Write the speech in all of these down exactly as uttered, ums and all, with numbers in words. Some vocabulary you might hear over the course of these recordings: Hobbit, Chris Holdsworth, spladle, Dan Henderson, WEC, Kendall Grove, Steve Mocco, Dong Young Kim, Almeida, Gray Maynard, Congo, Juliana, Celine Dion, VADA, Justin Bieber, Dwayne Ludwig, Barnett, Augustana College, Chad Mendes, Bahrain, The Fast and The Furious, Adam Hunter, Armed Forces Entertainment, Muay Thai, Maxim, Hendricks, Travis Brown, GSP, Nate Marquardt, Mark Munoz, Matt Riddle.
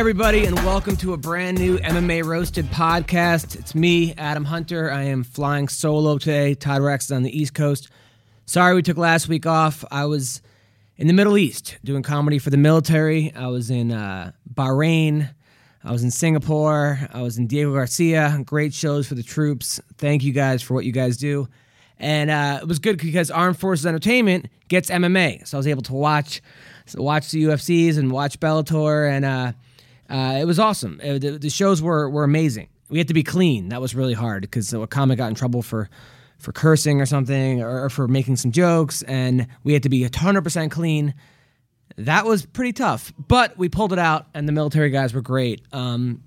everybody, and welcome to a brand new M M A Roasted podcast. It's me, Adam Hunter. I am flying solo today. Todd Rex is on the East Coast. Sorry we took last week off. I was in the Middle East doing comedy for the military. I was in uh, Bahrain. I was in Singapore. I was in Diego Garcia. Great shows for the troops. Thank you guys for what you guys do. And uh, it was good because Armed Forces Entertainment gets M M A. So I was able to watch watch the U F Cs and watch Bellator, and uh, uh, it was awesome. It, the, the shows were, were amazing. We had to be clean. That was really hard because a comic got in trouble for, for cursing or something, or, or for making some jokes, and we had to be one hundred percent clean. That was pretty tough, but we pulled it out, and the military guys were great. Um,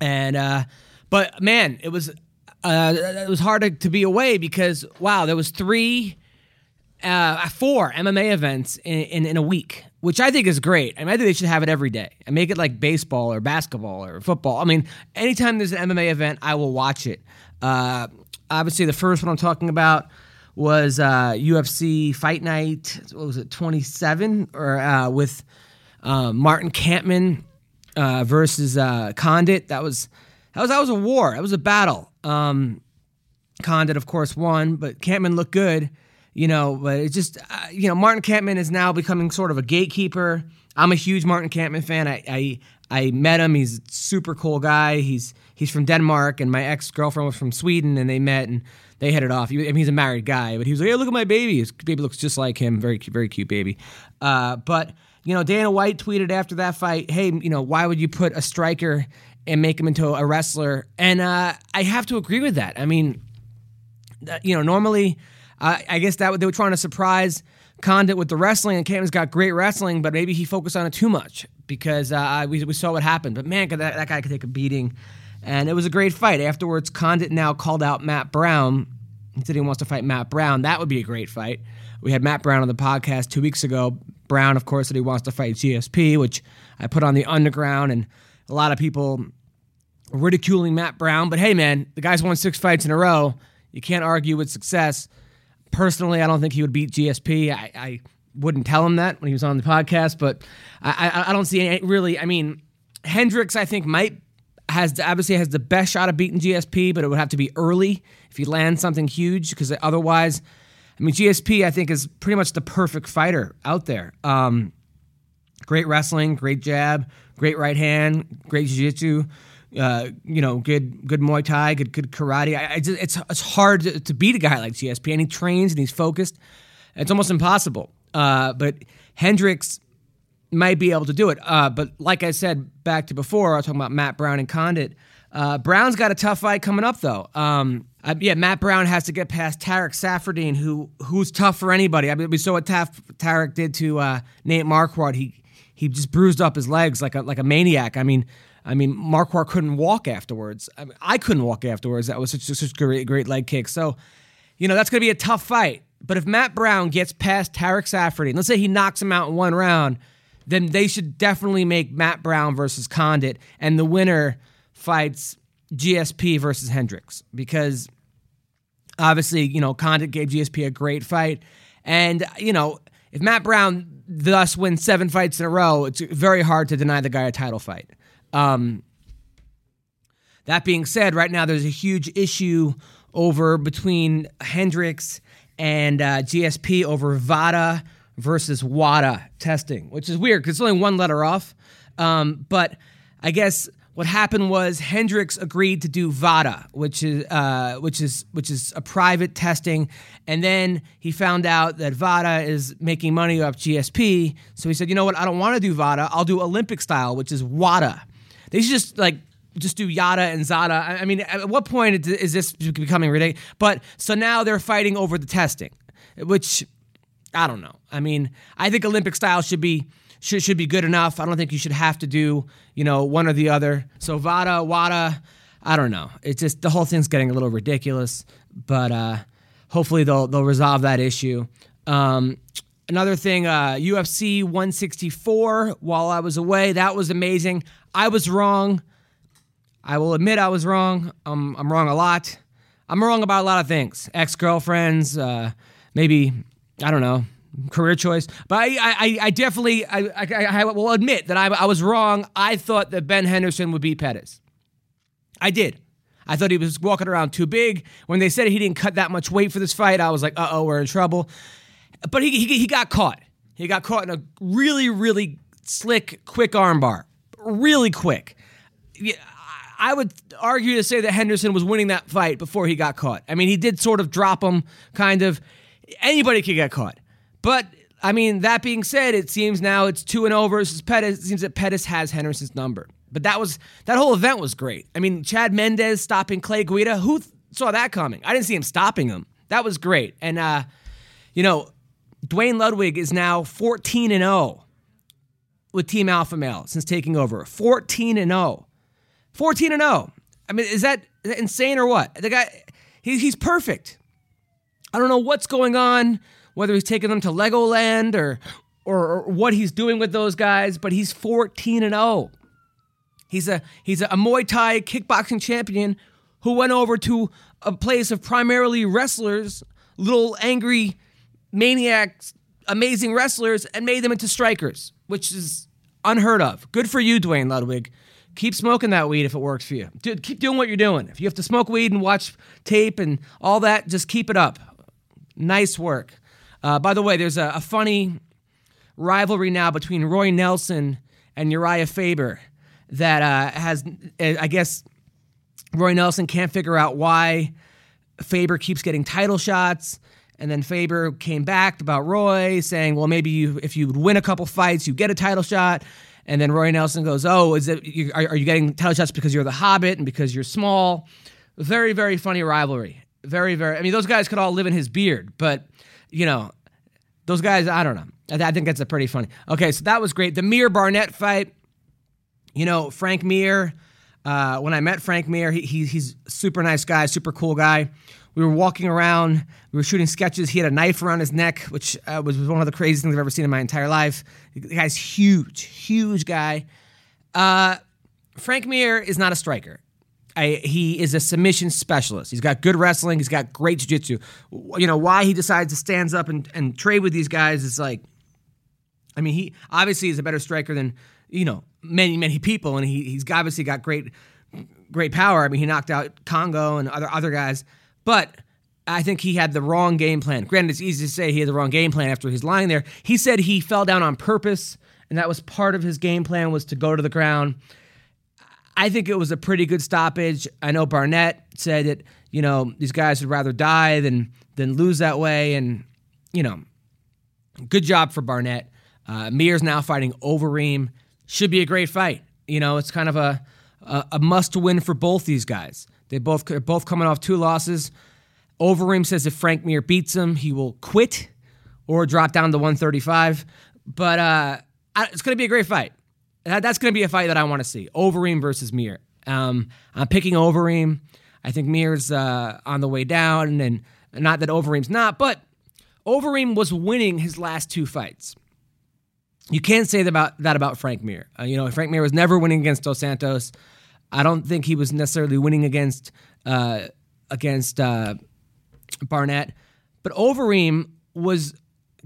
and uh, But, man, it was... Uh, it was hard to, to be away because, wow, there was three, uh, four M M A events in, in, in a week, which I think is great. I mean, I think they should have it every day and make it like baseball or basketball or football. I mean, anytime there's an M M A event, I will watch it. Uh, obviously, the first one I'm talking about was uh, U F C Fight Night, what was it, twenty-seven, or uh, with uh, Martin Kampmann uh, versus uh, Condit. That was... That was, that was a war. That was a battle. Um, Condit, of course, won, but Kampmann looked good, you know. But it's just, uh, you know, Martin Kampmann is now becoming sort of a gatekeeper. I'm a huge Martin Kampmann fan. I I, I met him. He's a super cool guy. He's he's from Denmark, and my ex-girlfriend was from Sweden, and they met, and they hit it off. I mean, he's a married guy, but he was like, hey, look at my baby. His baby looks just like him. Very, very cute baby. Uh, but, you know, Dana White tweeted after that fight, hey, you know, why would you put a striker and make him into a wrestler? And uh, I have to agree with that. I mean, you know, normally, uh, I guess that they were trying to surprise Condit with the wrestling, and Kampmann's got great wrestling, but maybe he focused on it too much because uh, we, we saw what happened. But man, that, that guy could take a beating, and it was a great fight. Afterwards, Condit now called out Matt Brown. He said he wants to fight Matt Brown. That would be a great fight. We had Matt Brown on the podcast two weeks ago. Brown, of course, said he wants to fight G S P, which I put on the underground, and a lot of people ridiculing Matt Brown, but hey, man, the guy's won six fights in a row. You can't argue with success. Personally, I don't think he would beat G S P. I, I wouldn't tell him that when he was on the podcast, but I, I, I don't see any really. I mean, Hendricks, I think, might has obviously has the best shot of beating G S P, but it would have to be early if he lands something huge, because otherwise, I mean, G S P, I think, is pretty much the perfect fighter out there. Um, great wrestling, great jab, great right hand, great jiu-jitsu, uh, you know, good good Muay Thai, good good karate. I, I just, it's it's hard to, to beat a guy like G S P, and he trains and he's focused. It's almost impossible. Uh, but Hendricks might be able to do it. Uh, but like I said back to before, I was talking about Matt Brown and Condit. Uh, Brown's got a tough fight coming up, though. Um, uh, yeah, Matt Brown has to get past Tarec Saffiedine, who who's tough for anybody. I mean, we saw what Taf, Tarek did to uh, Nate Marquardt. He He just bruised up his legs like a like a maniac. I mean, I mean, Marquardt couldn't walk afterwards. I, mean, I couldn't walk afterwards. That was such such a great, great leg kick. So, you know, that's going to be a tough fight. But if Matt Brown gets past Tarek Saffiedine, let's say he knocks him out in one round, then they should definitely make Matt Brown versus Condit, and the winner fights G S P versus Hendricks, because obviously, you know, Condit gave G S P a great fight, and you know, if Matt Brown thus win seven fights in a row, it's very hard to deny the guy a title fight. Um, that being said, right now there's a huge issue over between Hendricks and uh, G S P over VADA versus WADA testing, which is weird because it's only one letter off. Um, but I guess what happened was Hendricks agreed to do VADA, which is uh, which is which is a private testing, and then he found out that VADA is making money off G S P. So he said, "You know what? I don't want to do VADA. I'll do Olympic style, which is WADA." They should just like just do YADA and ZADA. I, I mean, at what point is this becoming ridiculous? But so now they're fighting over the testing, which I don't know. I mean, I think Olympic style should be. Should, should be good enough. I don't think you should have to do, you know, one or the other. So VADA, WADA, I don't know. It's just the whole thing's getting a little ridiculous, but uh, hopefully they'll they'll resolve that issue. Um, another thing, uh, U F C one sixty-four. While I was away, that was amazing. I was wrong. I will admit I was wrong. Um, I'm wrong a lot. I'm wrong about a lot of things. Ex-girlfriends, uh, maybe I don't know. career choice. But I, I, I definitely, I, I, I will admit that I, I was wrong. I thought that Ben Henderson would beat Pettis. I did. I thought he was walking around too big. When they said he didn't cut that much weight for this fight, I was like, uh-oh, we're in trouble. But he he, he got caught. He got caught in a really, really slick, quick armbar. Really quick. I would argue to say that Henderson was winning that fight before he got caught. I mean, he did sort of drop him, kind of. Anybody could get caught. But, I mean, that being said, it seems now it's two and oh versus Pettis. It seems that Pettis has Henderson's number. But that was that whole event was great. I mean, Chad Mendes stopping Clay Guida. Who th- saw that coming? I didn't see him stopping him. That was great. And, uh, you know, Dwayne Ludwig is now fourteen and oh with Team Alpha Male since taking over. fourteen and oh fourteen and oh I mean, is that, is that insane or what? The guy, he, he's perfect. I don't know what's going on, whether he's taking them to Legoland or, or, or what he's doing with those guys, but he's fourteen and oh He's a he's a Muay Thai kickboxing champion who went over to a place of primarily wrestlers, little angry maniacs, amazing wrestlers, and made them into strikers, which is unheard of. Good for you, Dwayne Ludwig. Keep smoking that weed if it works for you. Dude, keep doing what you're doing. If you have to smoke weed and watch tape and all that, just keep it up. Nice work. Uh, by the way, there's a, a funny rivalry now between Roy Nelson and Uriah Faber. That uh, has, I guess, Roy Nelson can't figure out why Faber keeps getting title shots, and then Faber came back about Roy saying, "Well, maybe you, if you win a couple fights, you get a title shot." And then Roy Nelson goes, "Oh, is it? You, are, are you getting title shots because you're the Hobbit and because you're small?" Very, very funny rivalry. Very, very. I mean, those guys could all live in his beard, but you know, those guys. I don't know. I think that's a pretty funny. Okay, so that was great. The Mir Barnett fight. You know, Frank Mir, uh, when I met Frank Mir, he, he, he's a super nice guy, super cool guy. We were walking around. We were shooting sketches. He had a knife around his neck, which uh, was one of the craziest things I've ever seen in my entire life. The guy's huge, huge guy. Uh, Frank Mir is not a striker. I, he is a submission specialist. He's got good wrestling. He's got great jiu-jitsu. You know, why he decides to stand up and, and trade with these guys is like, I mean, he obviously is a better striker than, you know, many, many people, and he, he's obviously got great great power. I mean, he knocked out Congo and other other guys, but I think he had the wrong game plan. Granted, it's easy to say he had the wrong game plan after he's lying there. He said he fell down on purpose, and that was part of his game plan, was to go to the ground. I think it was a pretty good stoppage. I know Barnett said that, you know, these guys would rather die than than lose that way, and, you know, good job for Barnett. Uh, Mir's now fighting Overeem. Should be a great fight. You know, it's kind of a a, a must-win for both these guys. They both are both coming off two losses. Overeem says if Frank Mir beats him, he will quit or drop down to one thirty-five. But uh, I, it's going to be a great fight. That, that's going to be a fight that I want to see. Overeem versus Mir. Um, I'm picking Overeem. I think Mir's uh, on the way down, and not that Overeem's not, but Overeem was winning his last two fights. You can't say that about, that about Frank Mir. Uh, you know, Frank Mir was never winning against Dos Santos. I don't think he was necessarily winning against uh, against uh, Barnett. But Overeem was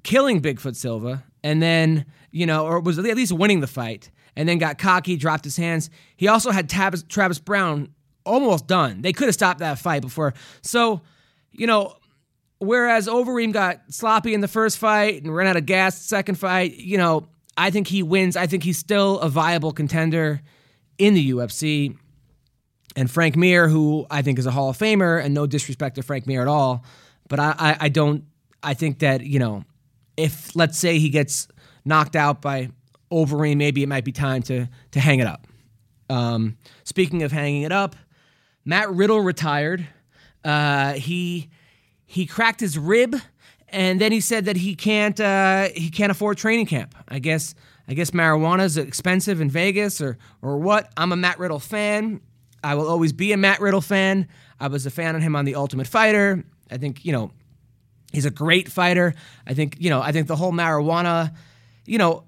killing Bigfoot Silva, and then, you know, or was at least winning the fight, and then got cocky, dropped his hands. He also had Travis, Travis Brown almost done. They could have stopped that fight before. So, you know, whereas Overeem got sloppy in the first fight and ran out of gas second fight, you know, I think he wins. I think he's still a viable contender in the U F C. And Frank Mir, who I think is a Hall of Famer, and no disrespect to Frank Mir at all, but I, I, I don't, I think that, you know, if, let's say, he gets knocked out by Overeem, maybe it might be time to to hang it up. Um, speaking of hanging it up, Matt Riddle retired. Uh, he... He cracked his rib, and then he said that he can't uh, he can't afford training camp. I guess I guess marijuana's expensive in Vegas, or or what? I'm a Matt Riddle fan. I will always be a Matt Riddle fan. I was a fan of him on The Ultimate Fighter. I think, you know, he's a great fighter. I think, you know, I think the whole marijuana, you know,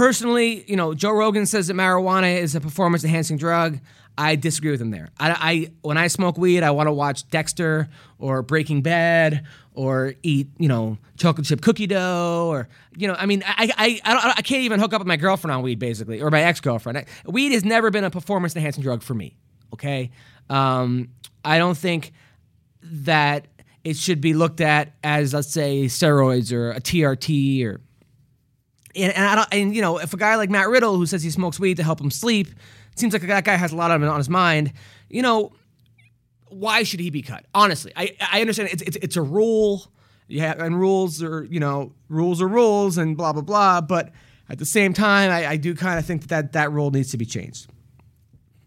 personally, you know, Joe Rogan says that marijuana is a performance-enhancing drug. I disagree with him there. I, I when I smoke weed, I want to watch Dexter or Breaking Bad or eat, you know, chocolate chip cookie dough or, you know, I mean, I I I, don't, I can't even hook up with my girlfriend on weed, basically, or my ex-girlfriend. I, weed has never been a performance-enhancing drug for me, okay? Um, I don't think that it should be looked at as, let's say, steroids or a T R T or... And, and, I don't, and, you know, if a guy like Matt Riddle, who says he smokes weed to help him sleep, it seems like that guy has a lot of it on his mind, you know, why should he be cut? Honestly, I, I understand it's, it's it's a rule, yeah, and rules are, you know, rules are rules and blah, blah, blah. But at the same time, I, I do kind of think that, that that rule needs to be changed.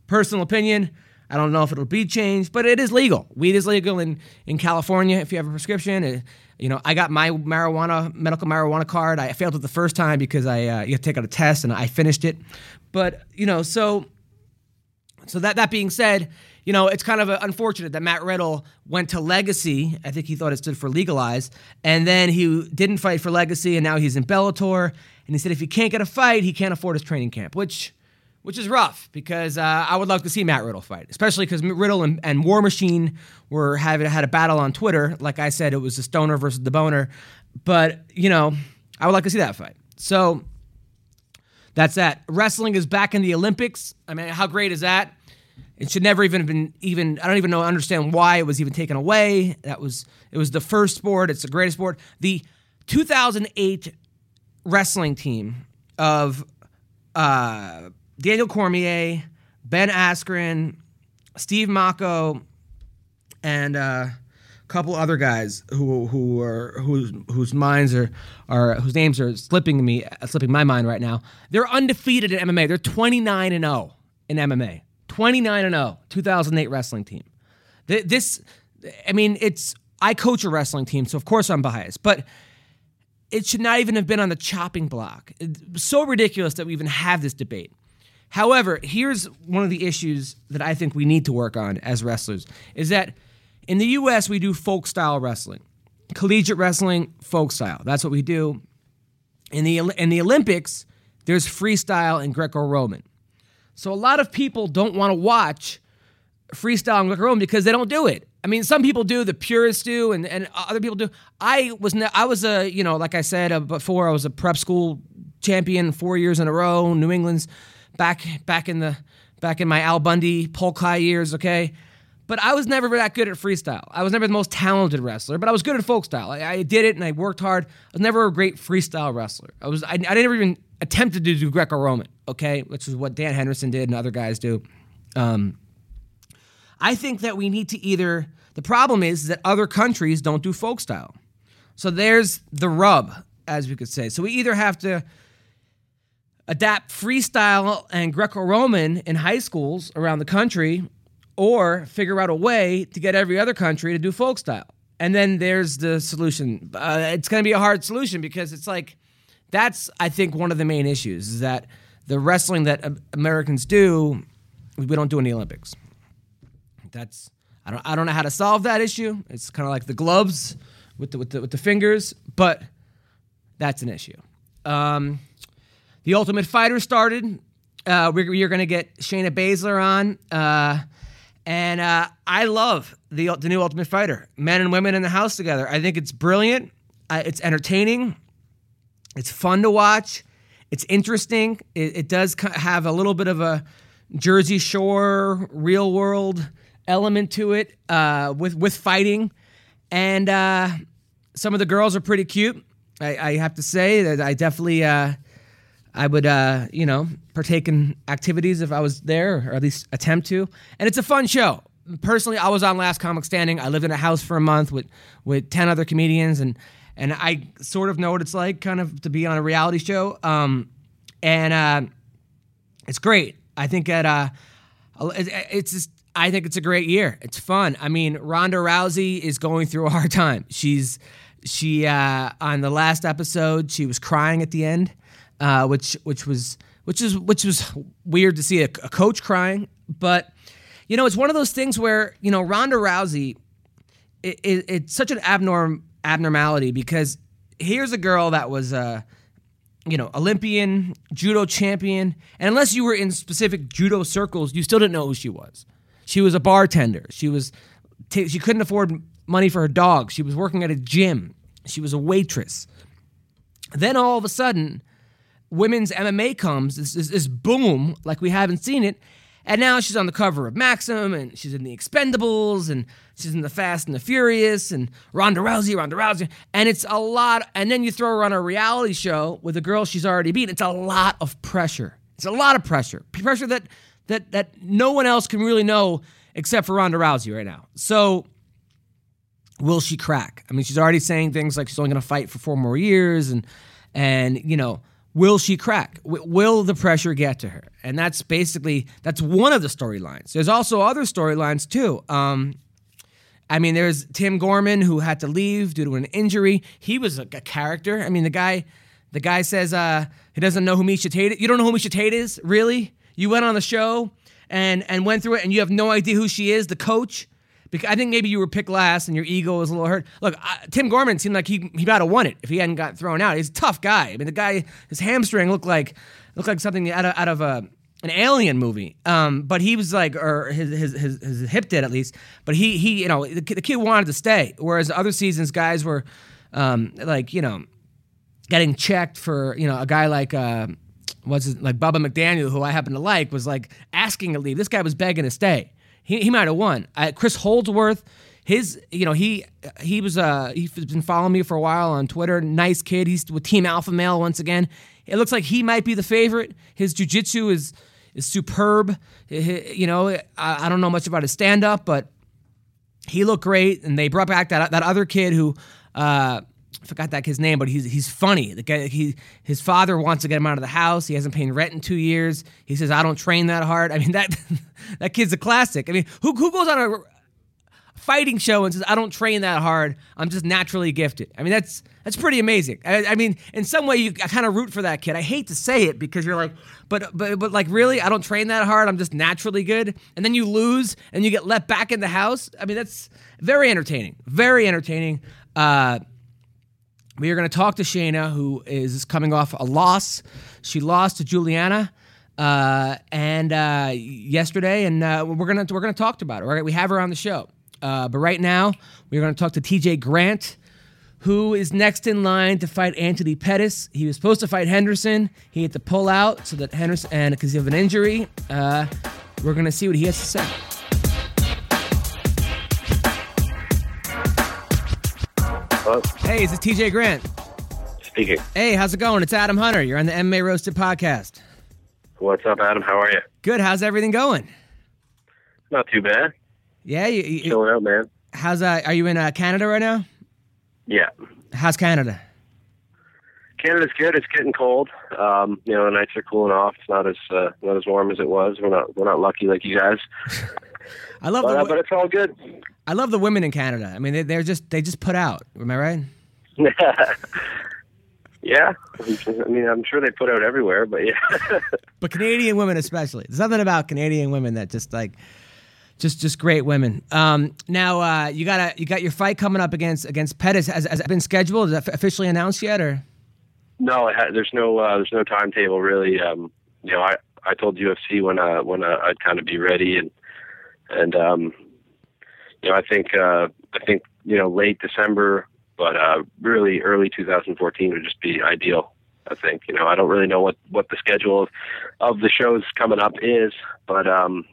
Personal opinion, I don't know if it'll be changed, but it is legal. Weed is legal in, in California if you have a prescription. It, You know, I got my marijuana, medical marijuana card. I failed it the first time because I uh, you had to take out a test, and I finished it. But, you know, so so that that being said, you know, it's kind of unfortunate that Matt Riddle went to Legacy. I think he thought it stood for legalize. And then he didn't fight for Legacy, and now he's in Bellator. And he said if he can't get a fight, he can't afford his training camp, which which is rough because uh, I would love to see Matt Riddle fight, especially because Riddle and, and War Machine were having had a battle on Twitter. Like I said, it was the stoner versus the boner. But, you know, I would like to see that fight. So that's that. Wrestling is back in the Olympics. I mean, how great is that? It should never even have been even, I don't even know, understand why it was even taken away. That was, it was the first sport. It's the greatest sport. The two thousand eight wrestling team of, uh, Daniel Cormier, Ben Askren, Steve Mocco, and uh, a couple other guys who who are whose whose minds are are whose names are slipping me slipping my mind right now. They're undefeated in M M A. They're twenty-nine and oh in M M A. twenty-nine and oh, two thousand eight wrestling team. This, I mean, it's I coach a wrestling team, so of course I'm biased, but it should not even have been on the chopping block. It's so ridiculous that we even have this debate. However, here's one of the issues that I think we need to work on as wrestlers, is that in the U S we do folk-style wrestling. Collegiate wrestling, folk-style. That's what we do. In the, in the Olympics, there's freestyle and Greco-Roman. So a lot of people don't want to watch freestyle and Greco-Roman because they don't do it. I mean, some people do, the purists do, and, and other people do. I was, ne- I was a, you know, like I said before, I was a prep school champion four years in a row, New England's. Back back in the back in my Al Bundy, Polk High years, okay? But I was never that good at freestyle. I was never the most talented wrestler, but I was good at folk style. I, I did it and I worked hard. I was never a great freestyle wrestler. I was I, I never even attempted to do Greco-Roman, okay? Which is what Dan Henderson did and other guys do. Um, I think that we need to either... The problem is that other countries don't do folk style. So there's the rub, as we could say. So we either have to... adapt freestyle and Greco-Roman in high schools around the country, or figure out a way to get every other country to do folk style. And then there's the solution. Uh, it's going to be a hard solution because it's like, that's, I think, one of the main issues is that the wrestling that uh, Americans do, we don't do in the Olympics. That's, I don't, I don't know how to solve that issue. It's kind of like the gloves with the, with the, with the fingers, but that's an issue. Um, The Ultimate Fighter started. Uh, we're, we're going to get Shayna Baszler on. Uh, and uh, I love the, the new Ultimate Fighter. Men and women in the house together. I think it's brilliant. Uh, it's entertaining. It's fun to watch. It's interesting. It, it does have a little bit of a Jersey Shore, real world element to it uh, with, with fighting. And uh, some of the girls are pretty cute. I, I have to say that I definitely... Uh, I would, uh, you know, partake in activities if I was there, or at least attempt to. And it's a fun show. Personally, I was on Last Comic Standing. I lived in a house for a month with, with ten other comedians, and and I sort of know what it's like, kind of, to be on a reality show. Um, and uh, it's great. I think that uh, it's just, I think it's a great year. It's fun. I mean, Ronda Rousey is going through a hard time. She's she uh, on the last episode, she was crying at the end. Uh, which which was which is which was weird to see a, a coach crying, but you know it's one of those things where you know Ronda Rousey, it, it, it's such an abnorm abnormality because here's a girl that was uh, you know, Olympian, judo champion. And unless you were in specific judo circles, you still didn't know who she was. She was a bartender. She was t- she couldn't afford money for her dog. She was working at a gym. She was a waitress. Then all of a sudden, women's M M A comes, this, this, this boom, like we haven't seen it. And now she's on the cover of Maxim, and she's in The Expendables, and she's in The Fast and the Furious, and Ronda Rousey, Ronda Rousey. And it's a lot. And then you throw her on a reality show with a girl she's already beaten. It's a lot of pressure. It's a lot of pressure. Pressure that that that no one else can really know except for Ronda Rousey right now. So will she crack? I mean, she's already saying things like she's only going to fight for four more years, and and, you know, will she crack? Will the pressure get to her? And that's basically, that's one of the storylines. There's also other storylines too. Um, I mean, there's Tim Gorman, who had to leave due to an injury. He was a, a character. I mean, the guy the guy says uh, he doesn't know who Miesha Tate is. You don't know who Miesha Tate is? Really? You went on the show and, and went through it, and you have no idea who she is, the coach? Because I think maybe you were picked last and your ego was a little hurt. Look, uh, Tim Gorman seemed like he he might have won it if he hadn't got thrown out. He's a tough guy. I mean, the guy, his hamstring looked like looked like something out of out of a, an alien movie. Um, but he was like, or his his his, his hip did at least. But he he you know the, the kid wanted to stay, whereas other seasons guys were um, like you know getting checked for you know a guy like. Uh, what's his, like Bubba McDaniel, who I happen to like, was like asking to leave. This guy was begging to stay. He he might have won. I, Chris Holdsworth, his you know he he was uh he's been following me for a while on Twitter. Nice kid. He's with Team Alpha Male once again. It looks like he might be the favorite. His jiu-jitsu is is superb. He, you know I, I don't know much about his stand-up, but he looked great. And they brought back that that other kid who. Uh, Forgot that kid's name, but he's he's funny. The guy, he his father wants to get him out of the house. He hasn't paid rent in two years. He says, "I don't train that hard." I mean, that that kid's a classic. I mean, who who goes on a fighting show and says, "I don't train that hard. I'm just naturally gifted." I mean, that's that's pretty amazing. I, I mean, in some way, you I kind of root for that kid. I hate to say it because you're like, but but but like really, I don't train that hard. I'm just naturally good. And then you lose and you get let back in the house. I mean, that's very entertaining. Very entertaining. Uh, We are going to talk to Shayna, who is coming off a loss. She lost to Juliana uh, and uh, yesterday, and uh, we're going to we're going to talk about it. Right? We have her on the show, uh, but right now we're going to talk to T J Grant, who is next in line to fight Anthony Pettis. He was supposed to fight Henderson. He had to pull out so that Henderson, and because he has an injury, uh, we're going to see what he has to say. Hello? Hey, this is T J Grant. Speaking. Hey, how's it going? It's Adam Hunter. You're on the M M A Roasted podcast. What's up, Adam? How are you? Good. How's everything going? Not too bad. Yeah, you, you chilling out, man. How's uh? Are you in uh, Canada right now? Yeah. How's Canada? Canada's good. It's getting cold. Um, you know, the nights are cooling off. It's not as uh, not as warm as it was. We're not we're not lucky like you guys. I love, but, the, uh, but it's all good. I love the women in Canada. I mean, they, they're just they just put out. Am I right? Yeah. I mean, I'm sure they put out everywhere, but yeah. But Canadian women especially. There's something about Canadian women that just like, just just great women. Um, now uh, you got you got your fight coming up against against Pettis. Has, has it been scheduled? Is that officially announced yet? Or no, it ha- there's no uh, there's no timetable really. Um, you know, I, I told U F C when uh, when uh, I'd kind of be ready and. And, um, you know, I think, uh, I think, you know, late December, but, uh, really early two thousand fourteen would just be ideal. I think, you know, I don't really know what, what the schedule of, of the shows coming up is, but, um,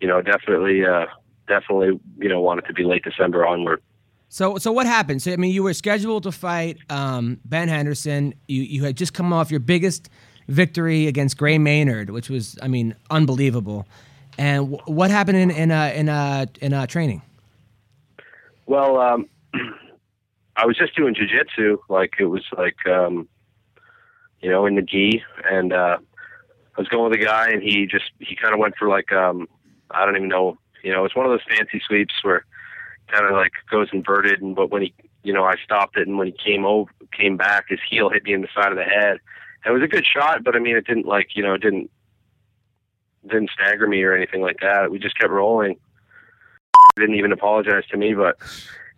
you know, definitely, uh, definitely, you know, want it to be late December onward. So, so what happened? So, I mean, you were scheduled to fight, um, Ben Henderson. You, you had just come off your biggest victory against Gray Maynard, which was, I mean, unbelievable. And what happened in in uh, in uh, in uh, training? Well, um, I was just doing jiu-jitsu. Like it was like um, you know in the gi, and uh, I was going with a guy, and he just he kind of went for like um, I don't even know. You know, it's one of those fancy sweeps where kind of like goes inverted, and but when he you know I stopped it, and when he came over came back, his heel hit me in the side of the head. And it was a good shot, but I mean it didn't like you know it didn't. didn't stagger me or anything like that. We just kept rolling. Didn't even apologize to me, but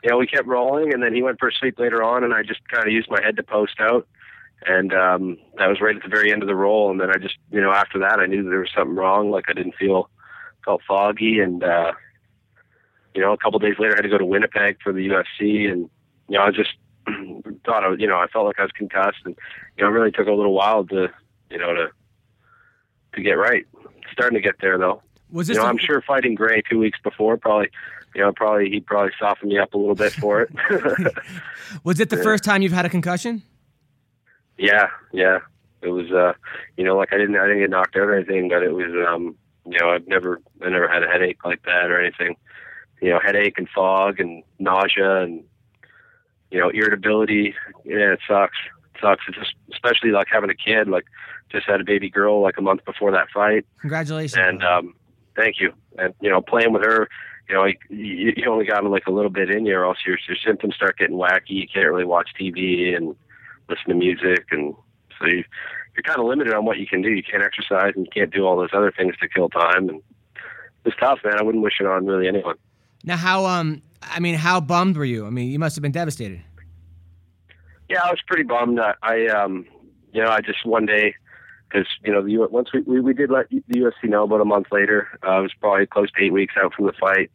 you know, we kept rolling, and then he went for a sweep later on, and I just kind of used my head to post out, And um, that was right at the very end of the roll. And then I just, you know, after that, I knew that there was something wrong. Like I didn't feel, felt foggy. And, uh, you know, a couple of days later, I had to go to Winnipeg for the U F C. And, you know, I just thought, I was, you know, I felt like I was concussed. And, you know, it really took a little while to, you know, to to get right. Starting to get there, though. Was this you know, I'm sure fighting Gray two weeks before probably... You know, probably he probably softened me up a little bit for it. Was it the yeah. first time you've had a concussion? Yeah, yeah. It was, uh, you know, like I didn't, I didn't get knocked out or anything, but it was, um, you know, I've never, I never had a headache like that or anything. You know, headache and fog and nausea and, you know, irritability. Yeah, it sucks. It sucks. It's just, especially like having a kid. Like, just had a baby girl like a month before that fight. Congratulations. And um, thank you. And you know, playing with her. You know, you, you only got like a little bit in you, or else your, your symptoms start getting wacky. You can't really watch T V and listen to music, and so you, you're kind of limited on what you can do. You can't exercise, and you can't do all those other things to kill time. And it's tough, man. I wouldn't wish it on really anyone. Now, how um, I mean, how bummed were you? I mean, you must have been devastated. Yeah, I was pretty bummed. I, I um, you know, I just one day. Because, you know, the, once we, we, we did let the U F C know about a month later, uh, it was probably close to eight weeks out from the fight,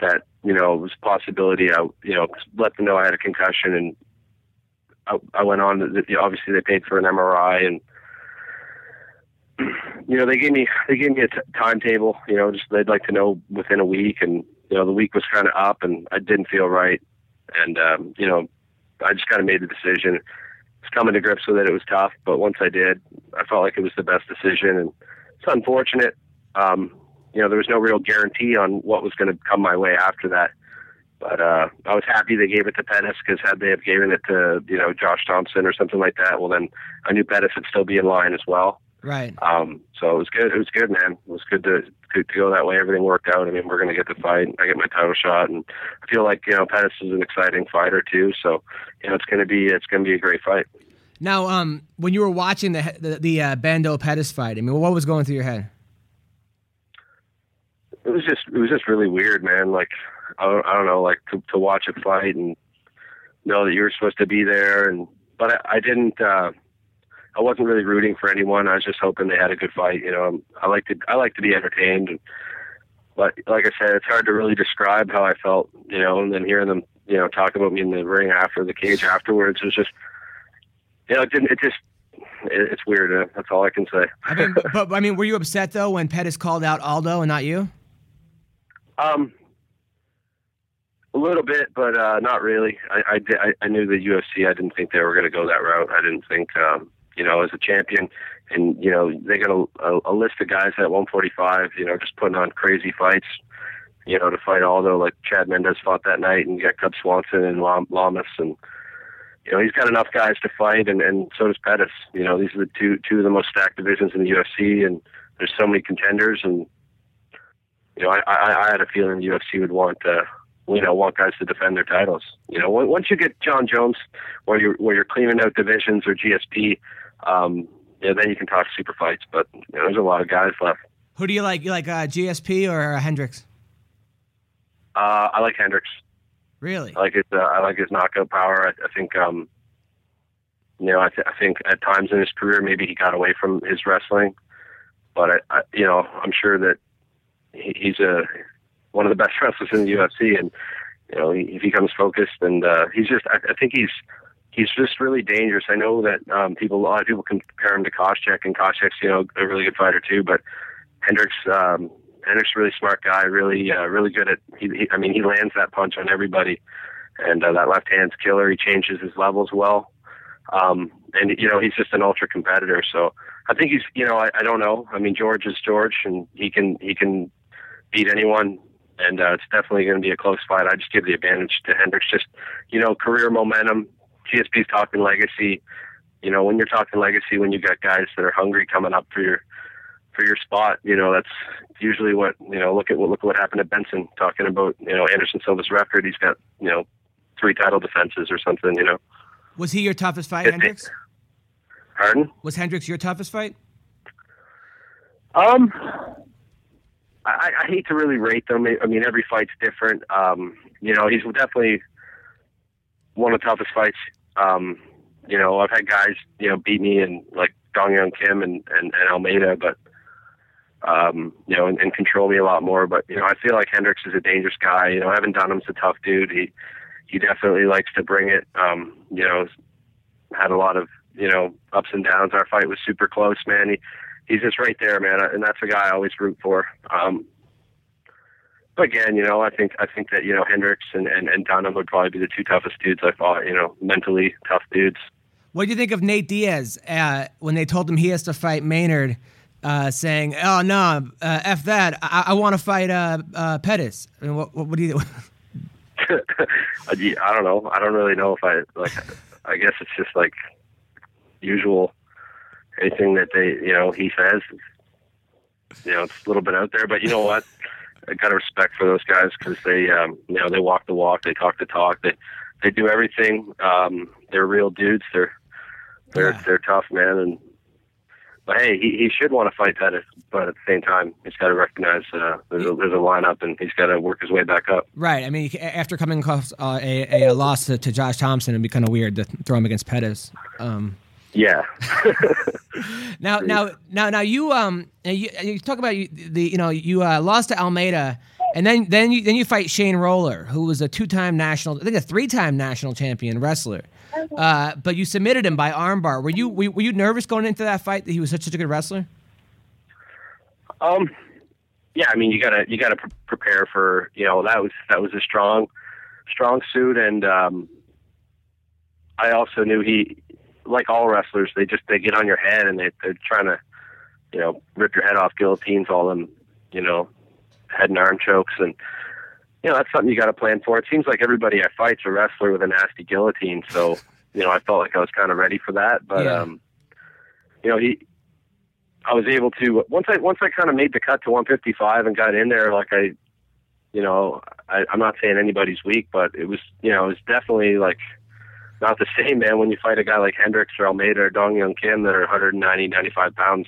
that, you know, it was a possibility. I, you know, let them know I had a concussion, and I, I went on. To the, you know, obviously, they paid for an M R I, and, you know, they gave me they gave me a t- timetable. You know, just they'd like to know within a week, and, you know, the week was kind of up, and I didn't feel right. And, um, you know, I just kind of made the decision. Coming to grips with it, it was tough, but once I did, I felt like it was the best decision. And it's unfortunate, um, you know, there was no real guarantee on what was going to come my way after that. But uh, I was happy they gave it to Pettis, because had they have given it to, you know, Josh Thompson or something like that, well, then I knew Pettis would still be in line as well. Right. Um, so it was good. It was good, man. It was good to to, to go that way. Everything worked out. I mean, we're going to get the fight. I get my title shot, and I feel like, you know, Pettis is an exciting fighter too. So, you know, it's going to be it's going to be a great fight. Now, um, when you were watching the the, the uh, Bando Pettis fight, I mean, what was going through your head? It was just it was just really weird, man. Like, I don't, I don't know, like to, to watch a fight and know that you were supposed to be there, and but I, I didn't. Uh, I wasn't really rooting for anyone. I was just hoping they had a good fight. You know, I like to I like to be entertained, and but like I said, it's hard to really describe how I felt. You know, and then hearing them, you know, talk about me in the ring after the cage afterwards was just, you know, it didn't. It just it, it's weird. Uh, that's all I can say. I mean, but, but I mean, were you upset though when Pettis called out Aldo and not you? Um, a little bit, but uh, not really. I I, I knew the U F C. I didn't think they were going to go that route. I didn't think. Um, You know, as a champion, and, you know, they got a, a, a list of guys at one forty-five, you know, just putting on crazy fights, you know, to fight Aldo. Like Chad Mendes fought that night, and you got Cub Swanson and Lamas, and, you know, he's got enough guys to fight, and, and so does Pettis. You know, these are the two two of the most stacked divisions in the U F C, and there's so many contenders, and, you know, I, I, I had a feeling the U F C would want to, uh, you know, want guys to defend their titles. You know, once you get John Jones, where you're, where you're cleaning out divisions, or G S P, um, you know, then you can talk super fights. But, you know, there's a lot of guys left. Who do you like? You like uh, G S P or Hendricks? Uh, I like Hendricks. Really? I like his, uh, I like his knockout power. I, I think, um, you know, I, th- I think at times in his career, maybe he got away from his wrestling. But, I, I you know, I'm sure that he, he's a... one of the best wrestlers in the U F C, and, you know, he, if he comes focused, and uh, he's just, I, I think he's, he's just really dangerous. I know that um, people, a lot of people compare him to Koscheck, and Koscheck's, you know, a really good fighter too, but Hendricks, um, Hendricks, really smart guy, really, uh, really good at, he, he, I mean, he lands that punch on everybody, and uh, that left hand's killer. He changes his levels well. Um, and, you know, he's just an ultra competitor. So I think he's, you know, I, I don't know. I mean, George is George, and he can, he can beat anyone. And uh, it's definitely going to be a close fight. I just give the advantage to Hendricks. Just, you know, career momentum. G S P's talking legacy. You know, when you're talking legacy, when you've got guys that are hungry coming up for your for your spot, you know, that's usually what, you know, look at what look what happened to Benson, talking about, you know, Anderson Silva's record. He's got, you know, three title defenses or something, you know. Was he your toughest fight, it, Hendricks? It, pardon? Was Hendricks your toughest fight? Um... I, I hate to really rate them. I mean, every fight's different. Um, you know, he's definitely one of the toughest fights. Um, you know, I've had guys, you know, beat me and like Dong Young Kim and, and, and Almeida, but, um, you know, and, and control me a lot more. But, you know, I feel like Hendricks is a dangerous guy. You know, I haven't done him's a tough dude. He, he definitely likes to bring it. Um, you know, had a lot of, you know, ups and downs. Our fight was super close, man. He, he's just right there, man. And that's a guy I always root for. Um, But again, you know, I think I think that, you know, Hendricks and, and, and Dunham would probably be the two toughest dudes I fought, you know, mentally tough dudes. What do you think of Nate Diaz uh, when they told him he has to fight Maynard, uh, saying, oh, no, uh, F that, I, I want to fight uh, uh, Pettis? I mean, what, what, what do you think? I don't know. I don't really know if I, like, I guess it's just like usual, anything that they, you know, he says, you know, it's a little bit out there, but you know what? I got to respect for those guys because they, um, you know, they walk the walk, they talk the talk, they, they do everything. Um, they're real dudes. They're, they're, yeah. they're tough, man. And but hey, he, he should want to fight that. But at the same time, he's got to recognize uh, there's a, there's a lineup, and he's got to work his way back up. Right. I mean, after coming across uh, a, a loss to, to Josh Thompson, it'd be kind of weird to throw him against Pettis. Um, Yeah. now, now, now, now, you um, you, you talk about you, the you know you uh, lost to Almeida, and then then you then you fight Shane Roller, who was a two-time national, I think a three-time national champion wrestler, uh, but you submitted him by armbar. Were you were, were you nervous going into that fight that he was such, such a good wrestler? Um, yeah, I mean you gotta you gotta pre- prepare for you know that was that was a strong strong suit, and um, I also knew he. Like all wrestlers, they just, they get on your head and they, they're trying to, you know, rip your head off, guillotines, all them, you know, head and arm chokes. And, you know, that's something you got to plan for. It seems like everybody I fight's a wrestler with a nasty guillotine. So, you know, I felt like I was kind of ready for that, but, yeah. um, you know, he, I was able to, once I, once I kind of made the cut to one fifty-five and got in there, like I, you know, I, I'm not saying anybody's weak, but it was, you know, it was definitely like, not the same, man, when you fight a guy like Hendricks or Almeida or Dong Young Kim that are one ninety, ninety-five pounds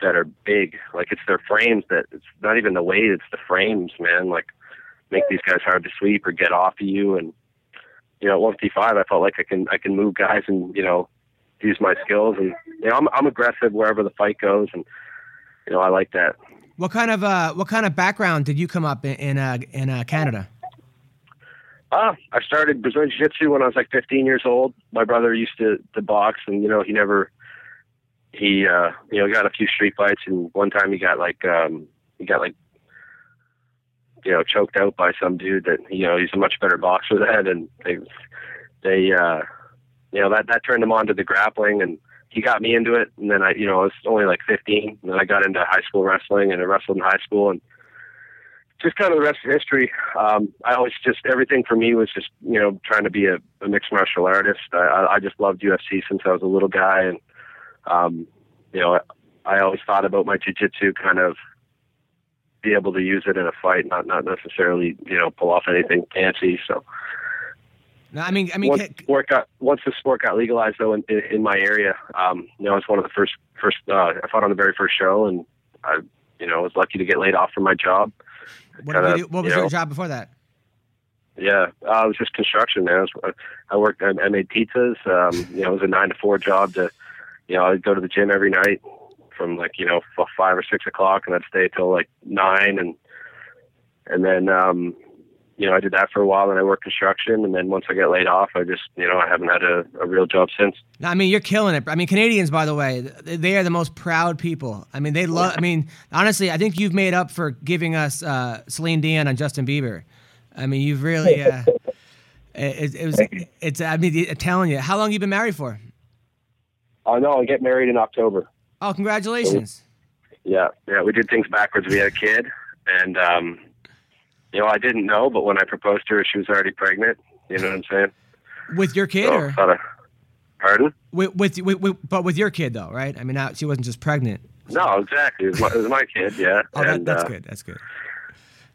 that are big. Like, it's their frames that, it's not even the weight, it's the frames, man. Like, make these guys hard to sweep or get off of you. And, you know, at one fifty-five, I felt like I can I can move guys and, you know, use my skills. And, you know, I'm, I'm aggressive wherever the fight goes. And, you know, I like that. What kind of uh, what kind of background did you come up in in, uh, in uh, Canada? Uh, I started Brazilian Jiu-Jitsu when I was like fifteen years old. My brother used to, to box, and, you know, he never, he, uh, you know, got a few street fights, and one time he got like, um, he got like, you know, choked out by some dude that, you know, he's a much better boxer than, and they, they, uh, you know, that, that turned him on to the grappling, and he got me into it, and then I, you know, I was only like fifteen, and then I got into high school wrestling, and I wrestled in high school, and just kind of the rest of history. Um, I always just, everything for me was just, you know, trying to be a, a mixed martial artist. I, I just loved U F C since I was a little guy. And, um, you know, I, I always thought about my jiu-jitsu, kind of be able to use it in a fight, not, not necessarily, you know, pull off anything fancy. So, no, I mean, I mean, once, can... sport got, once the sport got legalized though, in, in, in my area, um, you know, it's one of the first, first, uh, I fought on the very first show, and I, you know, was lucky to get laid off from my job. What, kinda, you do? What was you your know, job before that? Yeah, uh, I was just construction, man. I, was, I worked, I made pizzas. Um, you know, it was a nine to four job. To, you know, I'd go to the gym every night from like, you know, five or six o'clock, and I'd stay till like nine, and and then um, you know, I did that for a while, and I worked construction, and then once I got laid off, I just, you know, I haven't had a, a real job since. No, I mean, you're killing it. I mean, Canadians, by the way, they are the most proud people. I mean, they love, I mean, honestly, I think you've made up for giving us uh, Celine Dion and Justin Bieber. I mean, you've really, uh, it, it was, it's, I mean, I'm telling you, how long have you been married for? Oh, no, I get married in October. Oh, congratulations. Yeah, yeah, we did things backwards. We had a kid, and, um, you know, I didn't know, but when I proposed to her, she was already pregnant. You know what I'm saying? With your kid, so, or? I, pardon? With, with, with, with, but with your kid, though, right? I mean, not, she wasn't just pregnant. No, exactly. It was my, it was my kid, yeah. Oh, and, that, that's uh, good. That's good.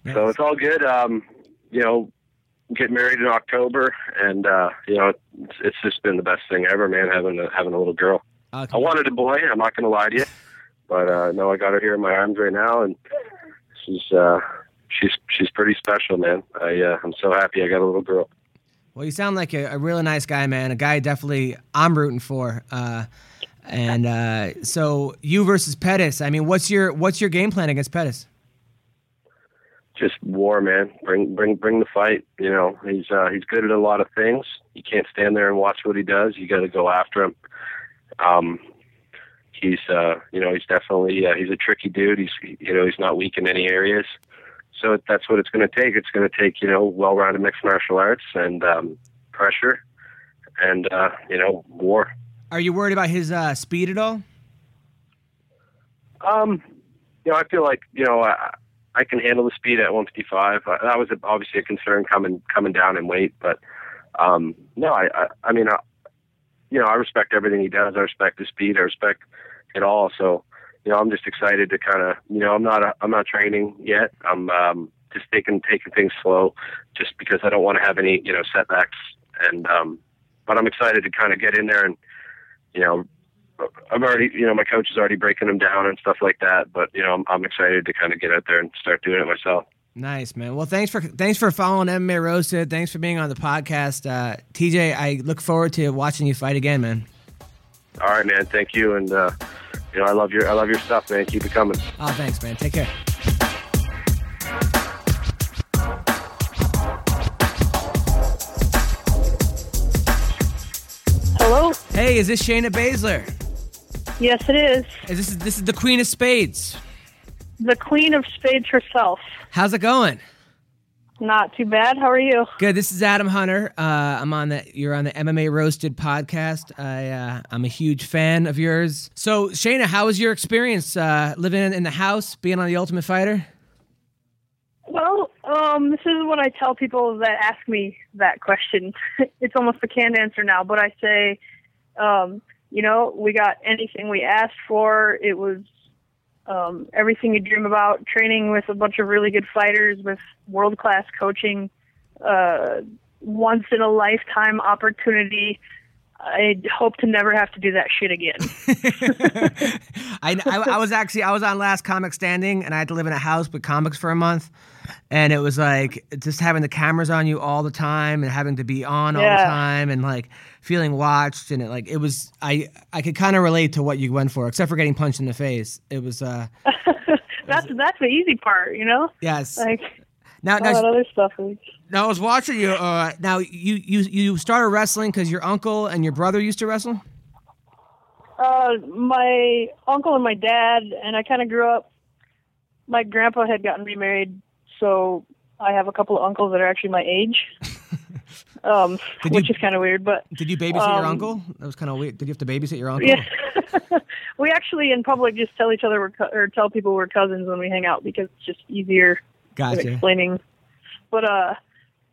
Nice. So it's all good. Um, you know, get married in October, and, uh, you know, it's, it's just been the best thing ever, man, having a, having a little girl. Okay. I wanted a boy. I'm not going to lie to you. But, uh, no, I got her here in my arms right now, and she's... Uh, She's she's pretty special, man. I uh, I'm so happy I got a little girl. Well, you sound like a, a really nice guy, man. A guy definitely I'm rooting for. Uh, and uh, so you versus Pettis. I mean, what's your what's your game plan against Pettis? Just war, man. Bring bring bring the fight. You know, he's uh, he's good at a lot of things. You can't stand there and watch what he does. You got to go after him. Um, he's uh, you know, he's definitely uh, he's a tricky dude. He's you know, he's not weak in any areas. So that's what it's going to take. It's going to take, you know, well-rounded mixed martial arts and um, pressure and, uh, you know, war. Are you worried about his uh, speed at all? Um, you know, I feel like, you know, I, I can handle the speed at one fifty-five. Uh, that was obviously a concern coming coming down in weight. But, um, no, I, I, I mean, I, you know, I respect everything he does. I respect his speed. I respect it all. So, you know, I'm just excited to kind of, you know, I'm not, a, I'm not training yet. I'm um, just taking, taking things slow, just because I don't want to have any, you know, setbacks. And um, but I'm excited to kind of get in there and, you know, I'm already, you know, my coach is already breaking them down and stuff like that. But you know, I'm, I'm excited to kind of get out there and start doing it myself. Nice, man. Well, thanks for thanks for following M M A Roasted. Thanks for being on the podcast, uh, T J. I look forward to watching you fight again, man. All right, man. Thank you. And. Uh, You know, I love your I love your stuff, man. Keep it coming. Oh, thanks, man. Take care. Hello? Hey, is this Shayna Baszler? Yes, it is. Is this this is the Queen of Spades? The Queen of Spades herself. How's it going? Not too bad. How are you? Good. This is Adam Hunter. Uh, I'm on the. You're on the M M A Roasted podcast. I uh, I'm a huge fan of yours. So, Shayna, how was your experience uh, living in the house, being on The Ultimate Fighter? Well, um, this is what I tell people that ask me that question. It's almost a canned answer now, but I say, um, you know, we got anything we asked for. It was. Um, everything you dream about, training with a bunch of really good fighters, with world-class coaching, uh, once-in-a-lifetime opportunity. I hope to never have to do that shit again. I, I, I was actually, I was on Last Comic Standing, and I had to live in a house with comics for a month. And it was like just having the cameras on you all the time and having to be on all yeah. the time and like feeling watched. And it like it was I I could kind of relate to what you went for, except for getting punched in the face. It was uh, that's was, that's the easy part, you know. Yes. Like now, all now, that other stuff. Is... Now I was watching you. Uh, now you you you started wrestling because your uncle and your brother used to wrestle. Uh, my uncle and my dad, and I kind of grew up. My grandpa had gotten remarried. So I have a couple of uncles that are actually my age, um, you, which is kind of weird. But did you babysit um, your uncle? That was kind of weird. Did you have to babysit your uncle? Yeah. We actually in public just tell each other we're co- or tell people we're cousins when we hang out because it's just easier gotcha. than explaining. But uh,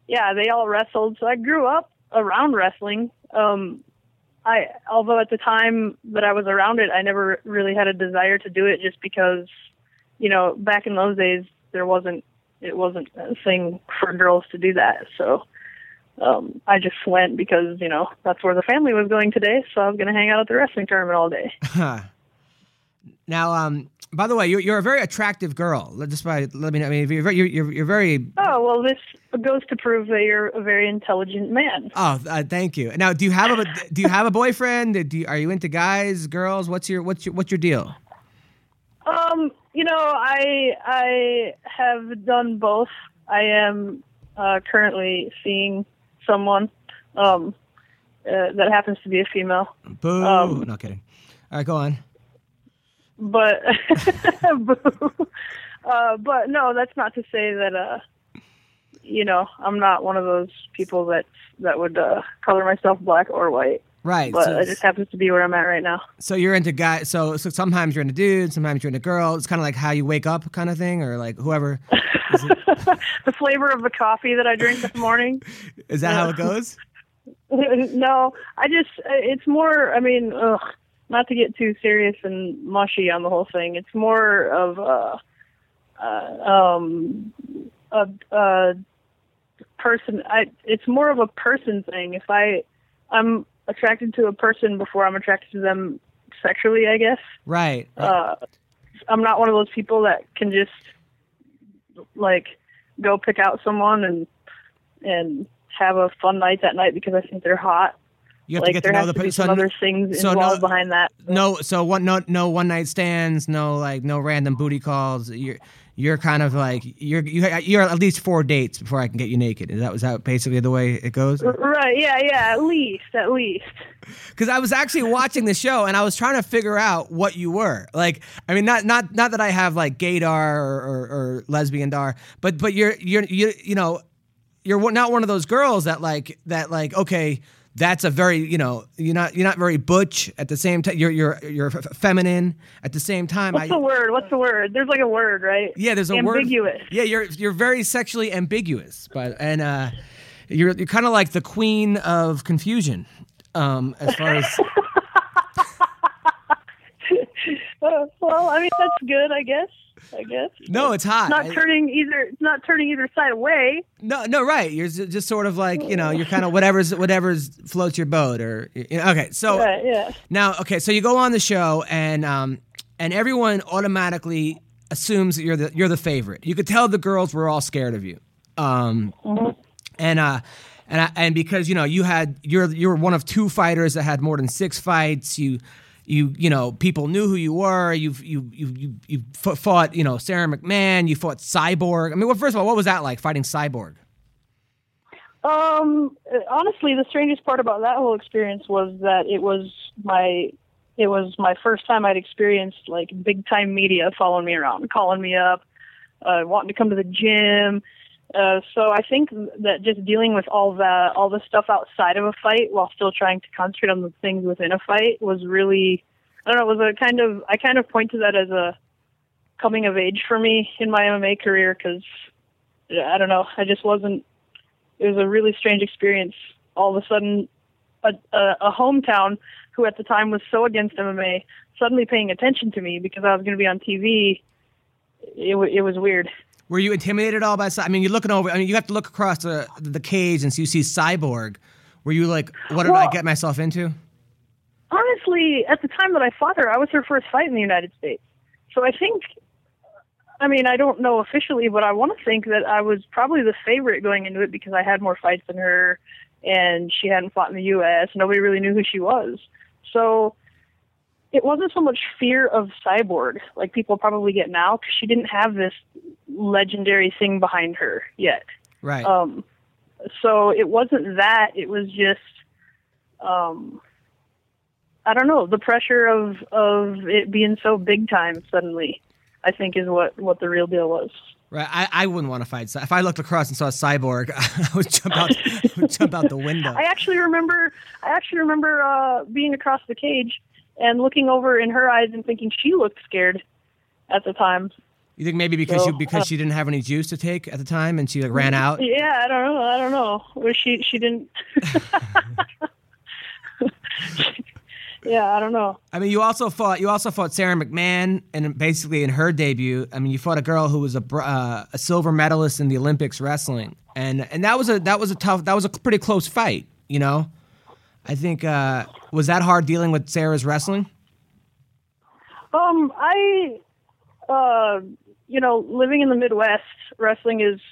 yeah, they all wrestled, so I grew up around wrestling. Um, I although at the time that I was around it, I never really had a desire to do it, just because you know back in those days there wasn't. It wasn't a thing for girls to do that. So um, I just went because, you know, that's where the family was going today. So I was going to hang out at the wrestling tournament all day. Huh. Now, um, by the way, you're, you're a very attractive girl. Just by, let me know. I mean, you're, you're, you're very. Oh, well, this goes to prove that you're a very intelligent man. Oh, uh, thank you. Now, do you have a, do you have a boyfriend? Do you, are you into guys, girls? What's your, what's your, what's your deal? Um, you know, I I have done both. I am uh, currently seeing someone um, uh, that happens to be a female. Boo! Um, Not kidding. All right, go on. But boo. Uh, but no, that's not to say that uh, you know, I'm not one of those people that that would uh, color myself black or white. Right. But so it just happens to be where I'm at right now. So you're into guys. So so sometimes you're into dudes, sometimes you're into girls. It's kind of like how you wake up kind of thing, or like whoever. Is it? The flavor of the coffee that I drink this morning. Is that how it goes? No, I just, it's more, I mean, ugh, not to get too serious and mushy on the whole thing. It's more of a, uh, um, a, a person. I, it's more of a person thing. If I, I'm, attracted to a person before I'm attracted to them sexually, I guess. Right. Uh, I'm not one of those people that can just like go pick out someone and and have a fun night that night because I think they're hot. You have like, to get to know the person. So other things so involved no, behind that. No, so what? No, no one night stands. No, like no random booty calls. You're you're kind of like you're you, you're at least four dates before I can get you naked. Is that was that basically the way it goes? Right. Yeah. Yeah. At least. At least. Because I was actually watching the show and I was trying to figure out what you were like. I mean, not not not that I have like gaydar or, or, or lesbian dar, but but you're you're you you know you're not one of those girls that like that like okay. That's a very, you know, you're not you're not very butch at the same time. You're you're you're feminine at the same time. What's I, the word? What's the word? There's like a word, right? Yeah, there's a ambiguous. word. Ambiguous. Yeah, you're you're very sexually ambiguous, but and uh, you're you're kind of like the queen of confusion, um, as far as. Well, I mean that's good, I guess. I guess. No, it's hot. Not turning either. It's not turning either side away. No, no, right. You're just sort of like you know, you're kind of whatever's whatever's floats your boat, or you know, okay. So yeah, yeah. Now, okay, so you go on the show, and um, and everyone automatically assumes that you're the you're the favorite. You could tell the girls were all scared of you, um, mm-hmm. and uh, and I, and because you know you had you're you're one of two fighters that had more than six fights. You. You you know people knew who you were. You've you you you you fought you know Sarah McMahon. You fought Cyborg. I mean, well, first of all, what was that like fighting Cyborg? Um, honestly, the strangest part about that whole experience was that it was my it was my first time I'd experienced like big time media following me around, calling me up, uh, wanting to come to the gym. Uh, so I think that just dealing with all the all the stuff outside of a fight while still trying to concentrate on the things within a fight was really, I don't know, it was a kind of, I kind of point to that as a coming of age for me in my M M A career because, I don't know, I just wasn't, it was a really strange experience. All of a sudden, a, a, a hometown who at the time was so against M M A suddenly paying attention to me because I was going to be on T V, it, it was weird. Were you intimidated at all by? I mean, you're looking over. I mean, you have to look across the the cage, and so you see Cyborg. Were you like, "What did well, I get myself into?" Honestly, at the time that I fought her, I was her first fight in the United States. So I think, I mean, I don't know officially, but I want to think that I was probably the favorite going into it because I had more fights than her, and she hadn't fought in the U S. Nobody really knew who she was, so. It wasn't so much fear of Cyborg like people probably get now because she didn't have this legendary thing behind her yet. Right. Um, so it wasn't that. It was just, um, I don't know, the pressure of, of it being so big time suddenly, I think is what, what the real deal was. Right. I, I wouldn't want to fight. If I looked across and saw a Cyborg, I would jump out, I would jump out the window. I actually remember, I actually remember uh, being across the cage and looking over in her eyes and thinking she looked scared at the time. You think maybe because so, she because uh, she didn't have any juice to take at the time and she like ran out? Yeah, I don't know. I don't know. Or she she didn't. Yeah, I don't know. I mean, you also fought you also fought Sarah McMahon, and basically in her debut, I mean, you fought a girl who was a uh, a silver medalist in the Olympics wrestling, and and that was a that was a tough that was a pretty close fight, you know. I think, uh, was that hard dealing with Sarah's wrestling? Um, I, uh, you know, living in the Midwest, wrestling is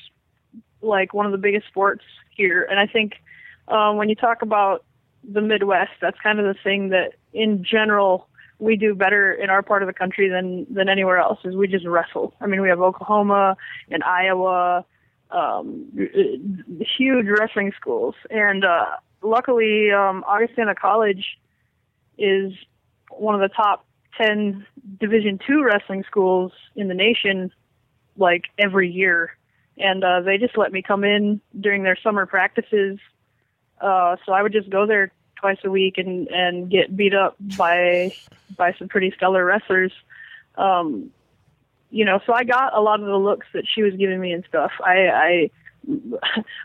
like one of the biggest sports here. And I think um, when you talk about the Midwest, that's kind of the thing that in general we do better in our part of the country than, than anywhere else is we just wrestle. I mean, we have Oklahoma and Iowa, um, huge wrestling schools. And, uh, luckily, um, Augustana College is one of the top ten Division two wrestling schools in the nation, like, every year. And uh, they just let me come in during their summer practices. Uh, so I would just go there twice a week and, and get beat up by by some pretty stellar wrestlers. Um, you know, so I got a lot of the looks that she was giving me and stuff. I... I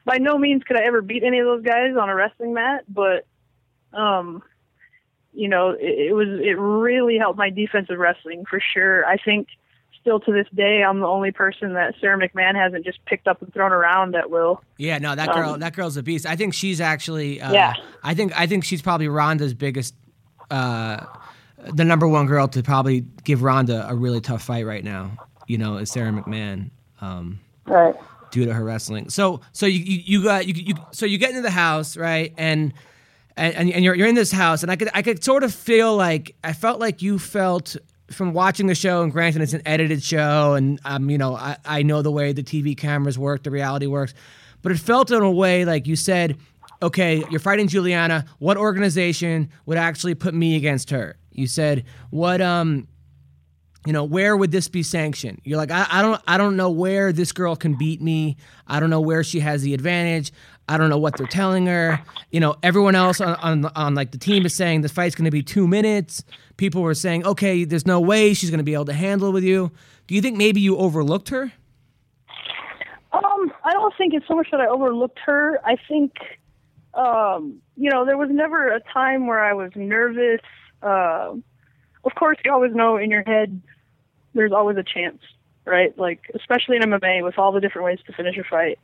by no means could I ever beat any of those guys on a wrestling mat, but, um, you know, it, it was, it really helped my defensive wrestling for sure. I think still to this day, I'm the only person that Sarah McMahon hasn't just picked up and thrown around at will. Yeah, no, that girl, um, that girl's a beast. I think she's actually, uh, yeah. I think, I think she's probably Ronda's biggest, uh, the number one girl to probably give Ronda a really tough fight right now, you know, is Sarah McMahon. Um, right. due to her wrestling. So so you you, you got you, you so you get into the house, right? And and and you're you're in this house, and I could I could sort of feel like I felt like you felt from watching the show, and granted it's an edited show, and um you know I, I know the way the T V cameras work, the reality works, but it felt in a way like you said, okay, you're fighting Juliana. What organization would actually put me against her? You said, what um. You know, where would this be sanctioned? You're like, I, I don't I don't know where this girl can beat me. I don't know where she has the advantage. I don't know what they're telling her. You know, everyone else on on, on like the team is saying this fight's going to be two minutes. People were saying, okay, there's no way she's going to be able to handle with you. Do you think maybe you overlooked her? Um, I don't think it's so much that I overlooked her. I think, um, you know, there was never a time where I was nervous. Uh, of course, you always know in your head there's always a chance, right? Like, especially in M M A with all the different ways to finish a fight,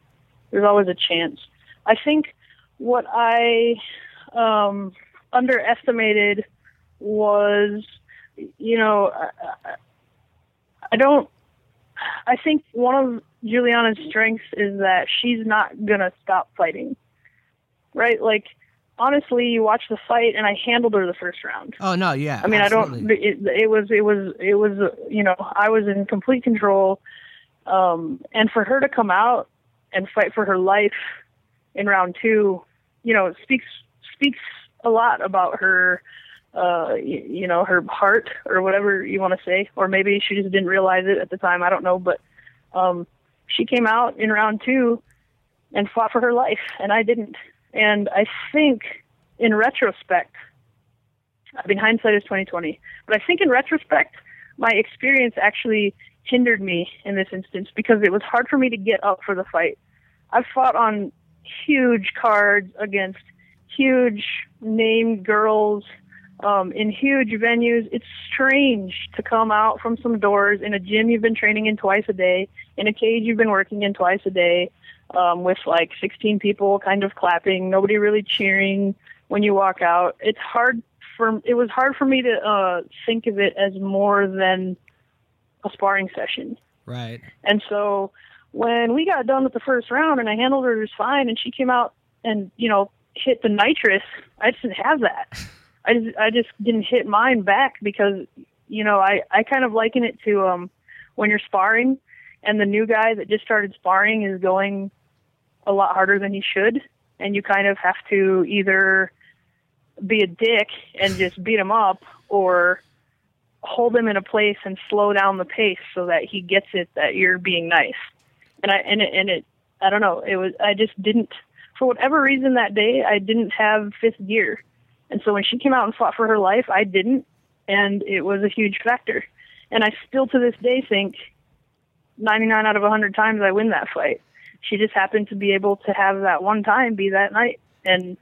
there's always a chance. I think what I um, underestimated was, you know, I, I don't, I think one of Juliana's strengths is that she's not going to stop fighting, right? Like, honestly, you watch the fight, and I handled her the first round. Oh no, yeah. I mean, absolutely. I don't. It, it was, it was, it was. You know, I was in complete control. Um, and for her to come out and fight for her life in round two, you know, it speaks speaks a lot about her. Uh, you, you know, her heart or whatever you want to say, or maybe she just didn't realize it at the time. I don't know, but um, she came out in round two and fought for her life, and I didn't. And I think, in retrospect, I mean, hindsight is twenty twenty, but I think in retrospect, my experience actually hindered me in this instance because it was hard for me to get up for the fight. I've fought on huge cards against huge named girls um, in huge venues. It's strange to come out from some doors in a gym you've been training in twice a day, in a cage you've been working in twice a day, Um, with like sixteen people kind of clapping, nobody really cheering when you walk out. It's hard for, it was hard for me to uh, think of it as more than a sparring session. Right. And so when we got done with the first round and I handled her just fine and she came out and, you know, hit the nitrous, I just didn't have that. I just, I just didn't hit mine back because, you know, I, I kind of liken it to um, when you're sparring and the new guy that just started sparring is going a lot harder than he should, and you kind of have to either be a dick and just beat him up or hold him in a place and slow down the pace so that he gets it that you're being nice. And I and it, and it I don't know, it was I just didn't, for whatever reason that day, I didn't have fifth gear. And so when she came out and fought for her life, I didn't, and it was a huge factor. And I still to this day think ninety-nine out of one hundred times I win that fight. She just happened to be able to have that one time be that night, and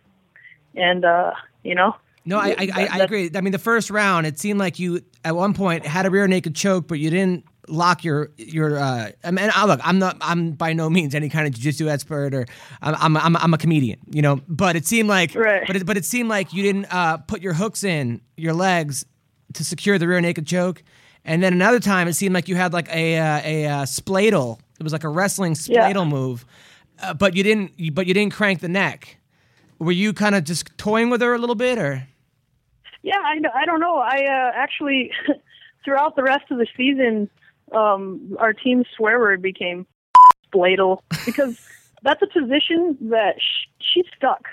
and uh, you know. No, I I, that, I agree. I mean, the first round, it seemed like you at one point had a rear naked choke, but you didn't lock your your. Uh, I mean, I, look, I'm not I'm by no means any kind of jiu-jitsu expert, or I'm I'm I'm a comedian, you know. But it seemed like, right. but it, but it seemed like you didn't uh, put your hooks in your legs to secure the rear naked choke. And then another time, it seemed like you had like a uh, a uh, spladle. It was like a wrestling spladle yeah. move, uh, but you didn't. You, but you didn't crank the neck. Were you kind of just toying with her a little bit, or? Yeah, I, I don't know. I uh, actually, throughout the rest of the season, um, our team's swear word became spladle because that's a position that she, she's stuck.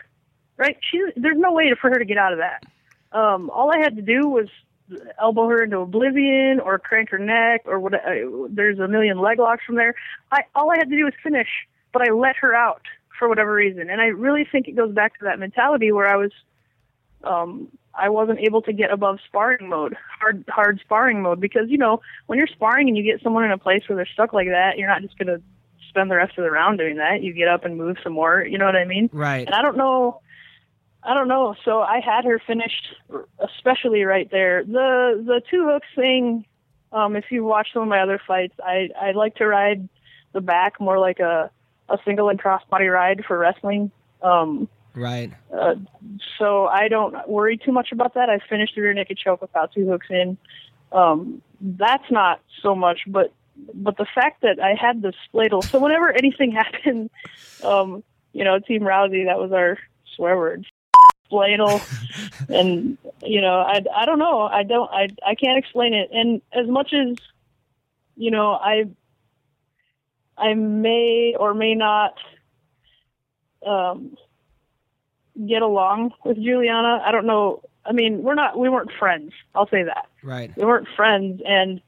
Right? She there's no way for her to get out of that. Um, all I had to do was elbow her into oblivion or crank her neck or what. There's a million leg locks from there. I, all I had to do was finish, but I let her out for whatever reason. And I really think it goes back to that mentality where I was, um, I wasn't able to get above sparring mode, hard, hard sparring mode, because, you know, when you're sparring and you get someone in a place where they're stuck like that, you're not just going to spend the rest of the round doing that. You get up and move some more, you know what I mean? Right. And I don't know, I don't know. So I had her finished, especially right there. The the two hooks thing, um, if you watch some of my other fights, I, I like to ride the back more like a, a single leg crossbody ride for wrestling. Um, right. Uh, so I don't worry too much about that. I finished the rear naked choke without two hooks in. Um, that's not so much, but but the fact that I had this ladle, so whenever anything happened, um, you know, Team Rousey, that was our swear word. Ladle, and you know, I, I don't know, I don't, I, I can't explain it. And as much as, you know, I, I may or may not, um, get along with Juliana. I don't know. I mean, we're not, we weren't friends. I'll say that. Right. We weren't friends. And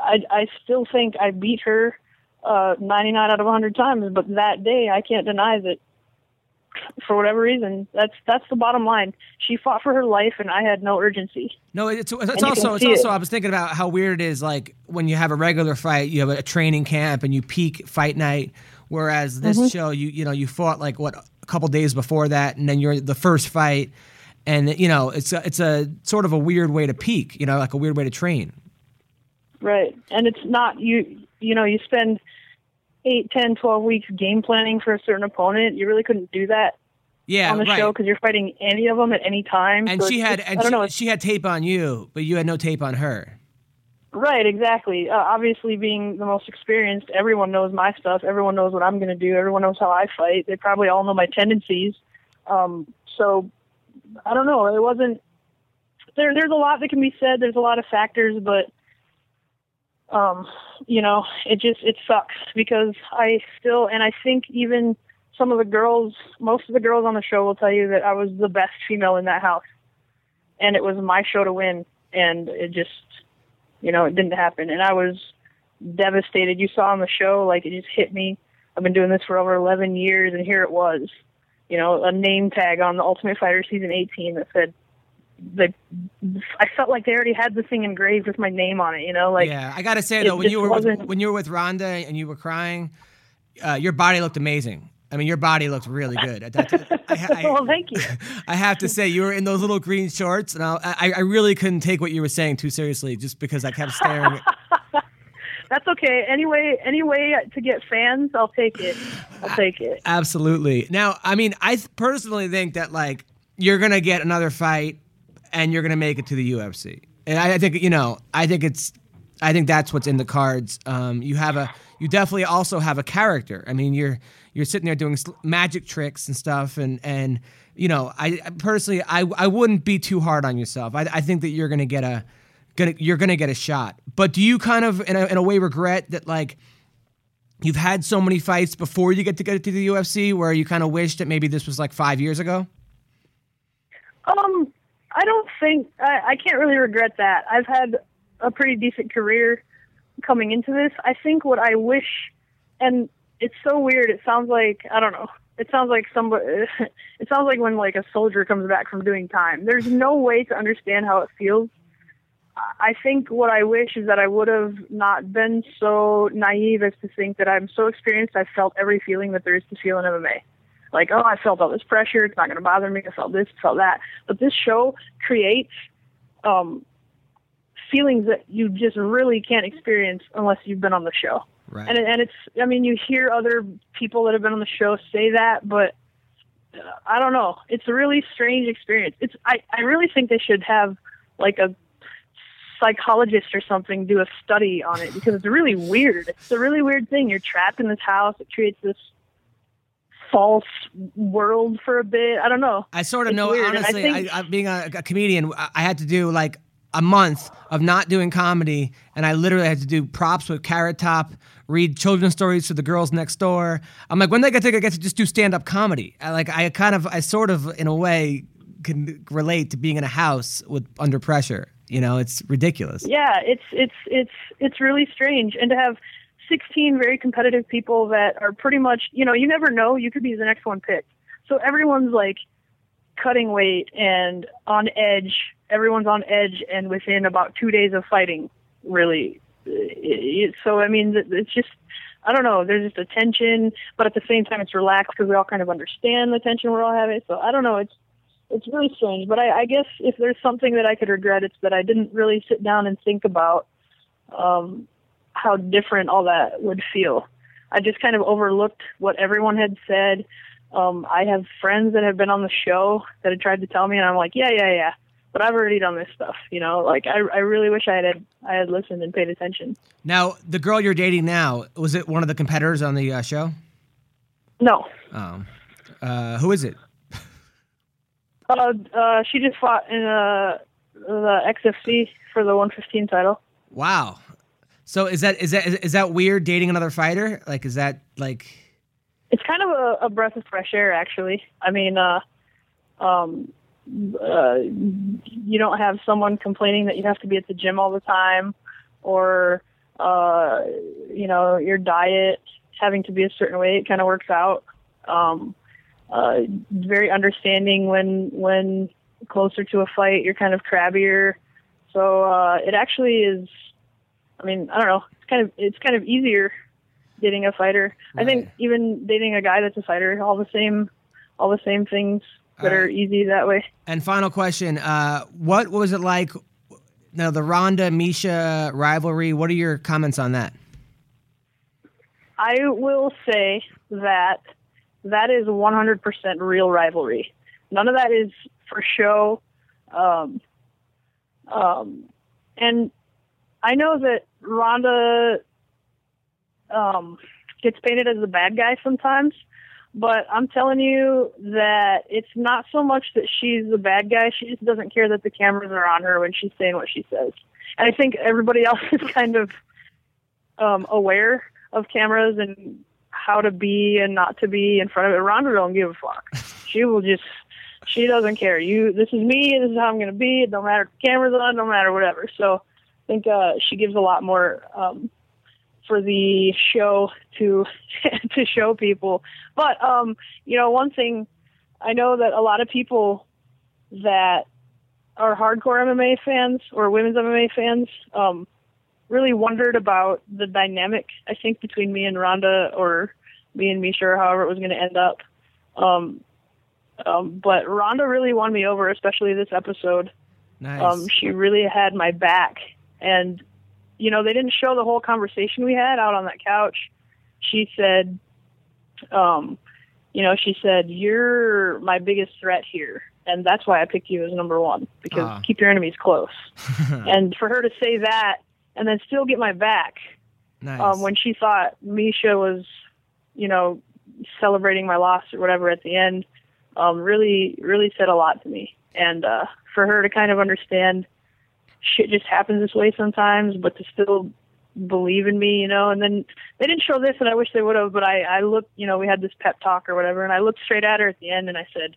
I, I still think I beat her, uh, ninety-nine out of a hundred times, but that day I can't deny that for whatever reason, that's, that's the bottom line. She fought for her life and I had no urgency. No, it's, it's also, it's also, it. I was thinking about how weird it is. Like when you have a regular fight, you have a training camp and you peak fight night. Whereas this mm-hmm. show, you, you know, you fought like what, couple days before that, and then you're the first fight, and you know it's a, it's a sort of a weird way to peak, you know, like a weird way to train, right? And it's not, you you know, you spend eight, ten, twelve weeks game planning for a certain opponent. You really couldn't do that yeah on the right. show, because you're fighting any of them at any time, and so she had and I don't she, know, she had tape on you, but you had no tape on her, right? Exactly. Uh, obviously, being the most experienced, everyone knows my stuff. Everyone knows what I'm going to do. Everyone knows how I fight. They probably all know my tendencies. Um, so I don't know. It wasn't there. There's a lot that can be said. There's a lot of factors, but um, you know, it just, it sucks because I still, and I think even some of the girls, most of the girls on the show will tell you that I was the best female in that house, and it was my show to win. And it just, you know, it didn't happen. And I was devastated. You saw on the show, like, it just hit me. I've been doing this for over eleven years, and here it was. You know, a name tag on The Ultimate Fighter Season eighteen that said, like, I felt like they already had the thing engraved with my name on it, you know? Like, yeah, I got to say, though, when you were with, when you were with Ronda and you were crying, uh, your body looked amazing. I mean, your body looked really good. I, I, I, well, thank you. I have to say, you were in those little green shorts, and I'll, I, I really couldn't take what you were saying too seriously, just because I kept staring. At... That's okay. Anyway, any way to get fans, I'll take it. I'll take it. Absolutely. Now, I mean, I personally think that, like, you're gonna get another fight, and you're gonna make it to the U F C. And I, I think, you know, I think it's, I think that's what's in the cards. Um, you have a, you definitely also have a character. I mean, you're. You're sitting there doing magic tricks and stuff, and, and you know, I personally, I, I wouldn't be too hard on yourself. I, I think that you're gonna get a, gonna you're gonna get a shot. But do you kind of, in a, in a way, regret that, like, you've had so many fights before you get to get to the U F C, where you kind of wish that maybe this was like five years ago? Um, I don't think I, I can't really regret that. I've had a pretty decent career coming into this. I think what I wish, and it's so weird. It sounds like, I don't know. It sounds like somebody, it sounds like when, like, a soldier comes back from doing time. There's no way to understand how it feels. I think what I wish is that I would have not been so naive as to think that I'm so experienced. I felt every feeling that there is to feel in M M A. Like, oh, I felt all this pressure. It's not going to bother me. I felt this, I felt that. But this show creates, um, feelings that you just really can't experience unless you've been on the show. Right. And and it's, I mean, you hear other people that have been on the show say that, but uh, I don't know. It's a really strange experience. It's I, I really think they should have, like, a psychologist or something do a study on it, because it's really weird. It's a really weird thing. You're trapped in this house. It creates this false world for a bit. I don't know. I sort of it's know, weird. honestly, I think, I, I, being a, a comedian, I, I had to do, like, a month of not doing comedy, and I literally had to do props with Carrot Top, read children's stories to the girls next door. I'm like, when they get to get to just do stand-up comedy, I, like I kind of, I sort of, in a way, can relate to being in a house with under pressure. You know, it's ridiculous. Yeah, it's it's it's it's really strange, and to have sixteen very competitive people that are pretty much, you know, you never know, you could be the next one picked. So everyone's like cutting weight and on edge. Everyone's on edge, and within about two days of fighting, really. So, I mean, it's just, I don't know, there's just a tension, but at the same time, it's relaxed because we all kind of understand the tension we're all having. So, I don't know, it's it's really strange. But I, I guess if there's something that I could regret, it's that I didn't really sit down and think about um, how different all that would feel. I just kind of overlooked what everyone had said. Um, I have friends that have been on the show that had tried to tell me, and I'm like, yeah, yeah, yeah. but I've already done this stuff, you know, like I, I really wish I had, I had listened and paid attention. Now, the girl you're dating now, was it one of the competitors on the uh, show? No. Um, uh, who is it? uh, uh, she just fought in, uh, the X F C for the one fifteen title. Wow. So is that, is that, is that weird dating another fighter? Like, is that like, it's kind of a, a breath of fresh air, actually. I mean, uh, um, Uh, you don't have someone complaining that you have to be at the gym all the time, or uh, you know, your diet having to be a certain way. It kind of works out. Um, uh, very understanding when when closer to a fight, you're kind of crabbier. So uh, it actually is. I mean, I don't know. It's kind of it's kind of easier dating a fighter. Right. I think even dating a guy that's a fighter, all the same, all the same things. That are easy that way. And final question, uh, what was it like, now the Ronda-Miesha rivalry, what are your comments on that? I will say that that is one hundred percent real rivalry. None of that is for show. Um, um, and I know that Ronda um, gets painted as the bad guy sometimes, but I'm telling you that it's not so much that she's the bad guy. She just doesn't care that the cameras are on her when she's saying what she says. And I think everybody else is kind of um, aware of cameras and how to be and not to be in front of it. Ronda don't give a fuck. She will just, she doesn't care. You, this is me. This is how I'm going to be. It don't matter if the camera's on, it don't matter whatever. So I think uh, she gives a lot more um, for the show to to show people. But, um, you know, one thing, I know that a lot of people that are hardcore M M A fans or women's M M A fans um, really wondered about the dynamic, I think, between me and Ronda, or me and Miesha, or however it was going to end up. Um, um, but Ronda really won me over, especially this episode. Nice. Um, she really had my back. And, you know, they didn't show the whole conversation we had out on that couch. She said, um, you know, she said, you're my biggest threat here. And that's why I picked you as number one, because uh. keep your enemies close. And for her to say that and then still get my back, nice. um, when she thought Miesha was, you know, celebrating my loss or whatever at the end, um, really, really said a lot to me. And uh, for her to kind of understand shit just happens this way sometimes, but to still believe in me, you know. And then they didn't show this, and I wish they would have, but I, I looked, you know, we had this pep talk or whatever, and I looked straight at her at the end, and I said,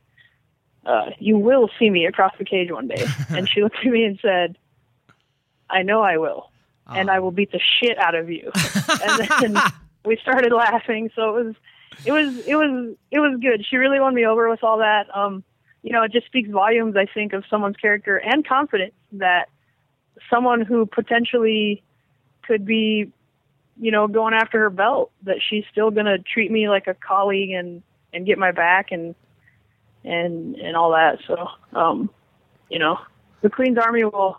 uh, you will see me across the cage one day. And she looked at me and said, I know I will, uh-huh. and I will beat the shit out of you. And then we started laughing, so it was, it was, it was, it was good. She really won me over with all that. Um, you know, it just speaks volumes, I think, of someone's character and confidence that someone who potentially could be, you know, going after her belt, that she's still going to treat me like a colleague and, and get my back and, and, and all that. So, um, you know, the Queen's Army will,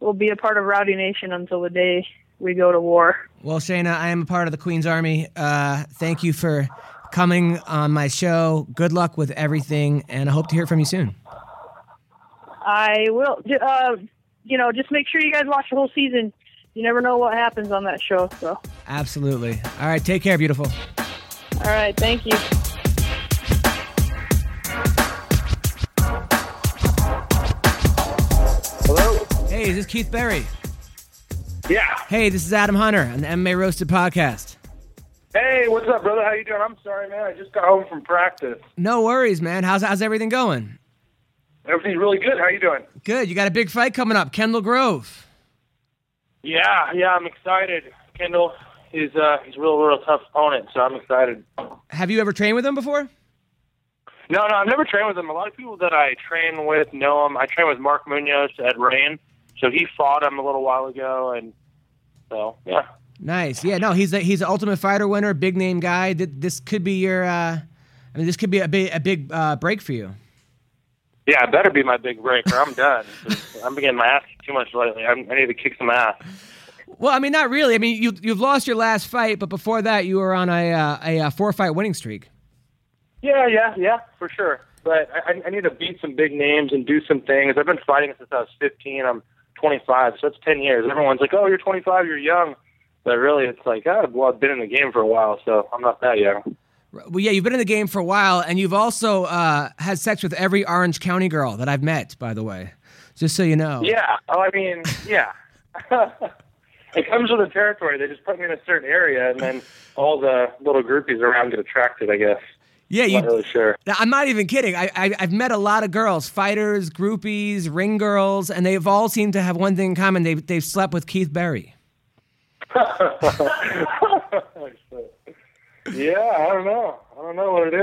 will be a part of Rowdy Nation until the day we go to war. Well, Shayna, I am a part of the Queen's Army. Uh, thank you for coming on my show. Good luck with everything. And I hope to hear from you soon. I will, uh, you know, just make sure you guys watch the whole season. You never know what happens on that show, so. Absolutely. All right, take care, beautiful. All right, thank you. Hello? Hey, is this Keith Berry? Yeah. Hey, this is Adam Hunter on the M M A Roasted Podcast. Hey, what's up, brother? How you doing? I'm sorry, man. I just got home from practice. No worries, man. How's how's everything going? Everything's really good. How you doing? Good. You got a big fight coming up, Kendall Grove. Yeah, yeah, I'm excited. Kendall is uh, he's a real, real tough opponent, so I'm excited. Have you ever trained with him before? No, no, I've never trained with him. A lot of people that I train with know him. I train with Mark Munoz at Rain, so he fought him a little while ago, and so, yeah. Nice. Yeah, no, he's a, he's an Ultimate Fighter winner, big-name guy. This could be your, uh, I mean, this could be a big, a big uh, break for you. Yeah, I better be my big breaker. I'm done. I'm getting my ass kicked too much lately. I'm, I need to kick some ass. Well, I mean, not really. I mean, you, you've lost your last fight, but before that, you were on a uh, a four-fight winning streak. Yeah, yeah, yeah, for sure. But I, I need to beat some big names and do some things. I've been fighting since I was fifteen. I'm twenty-five, so that's ten years. Everyone's like, oh, you're twenty-five, you're young. But really, it's like, oh, well, I've been in the game for a while, so I'm not that young. Well, yeah, you've been in the game for a while, and you've also uh, had sex with every Orange County girl that I've met, by the way, just so you know. Yeah. Oh, I mean, yeah. It comes with the territory. They just put me in a certain area, and then all the little groupies around get attracted, I guess. Yeah, you, I'm not really sure. I'm not even kidding. I, I, I've met a lot of girls, fighters, groupies, ring girls, and they've all seemed to have one thing in common. They've, they've slept with Keith Berry. Yeah, I don't know. I don't know what it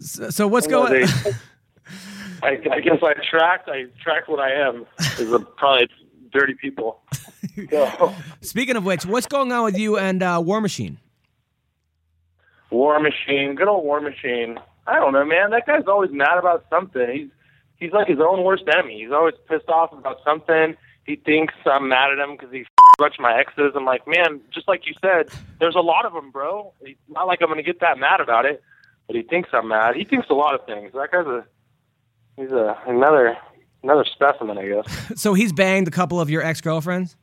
is. So, so what's going on? I, I guess I attract, I attract what I am. Is probably dirty people. So. Speaking of which, what's going on with you and uh, War Machine? War Machine, good old War Machine. I don't know, man. That guy's always mad about something. He's he's like his own worst enemy. He's always pissed off about something. He thinks I'm mad at him because he f- bunch of my exes. I'm like, man, just like you said, there's a lot of them, bro. It's not like I'm going to get that mad about it, but he thinks I'm mad. He thinks a lot of things. That guy's a he's a another another specimen, I guess. So he's banged a couple of your ex-girlfriends?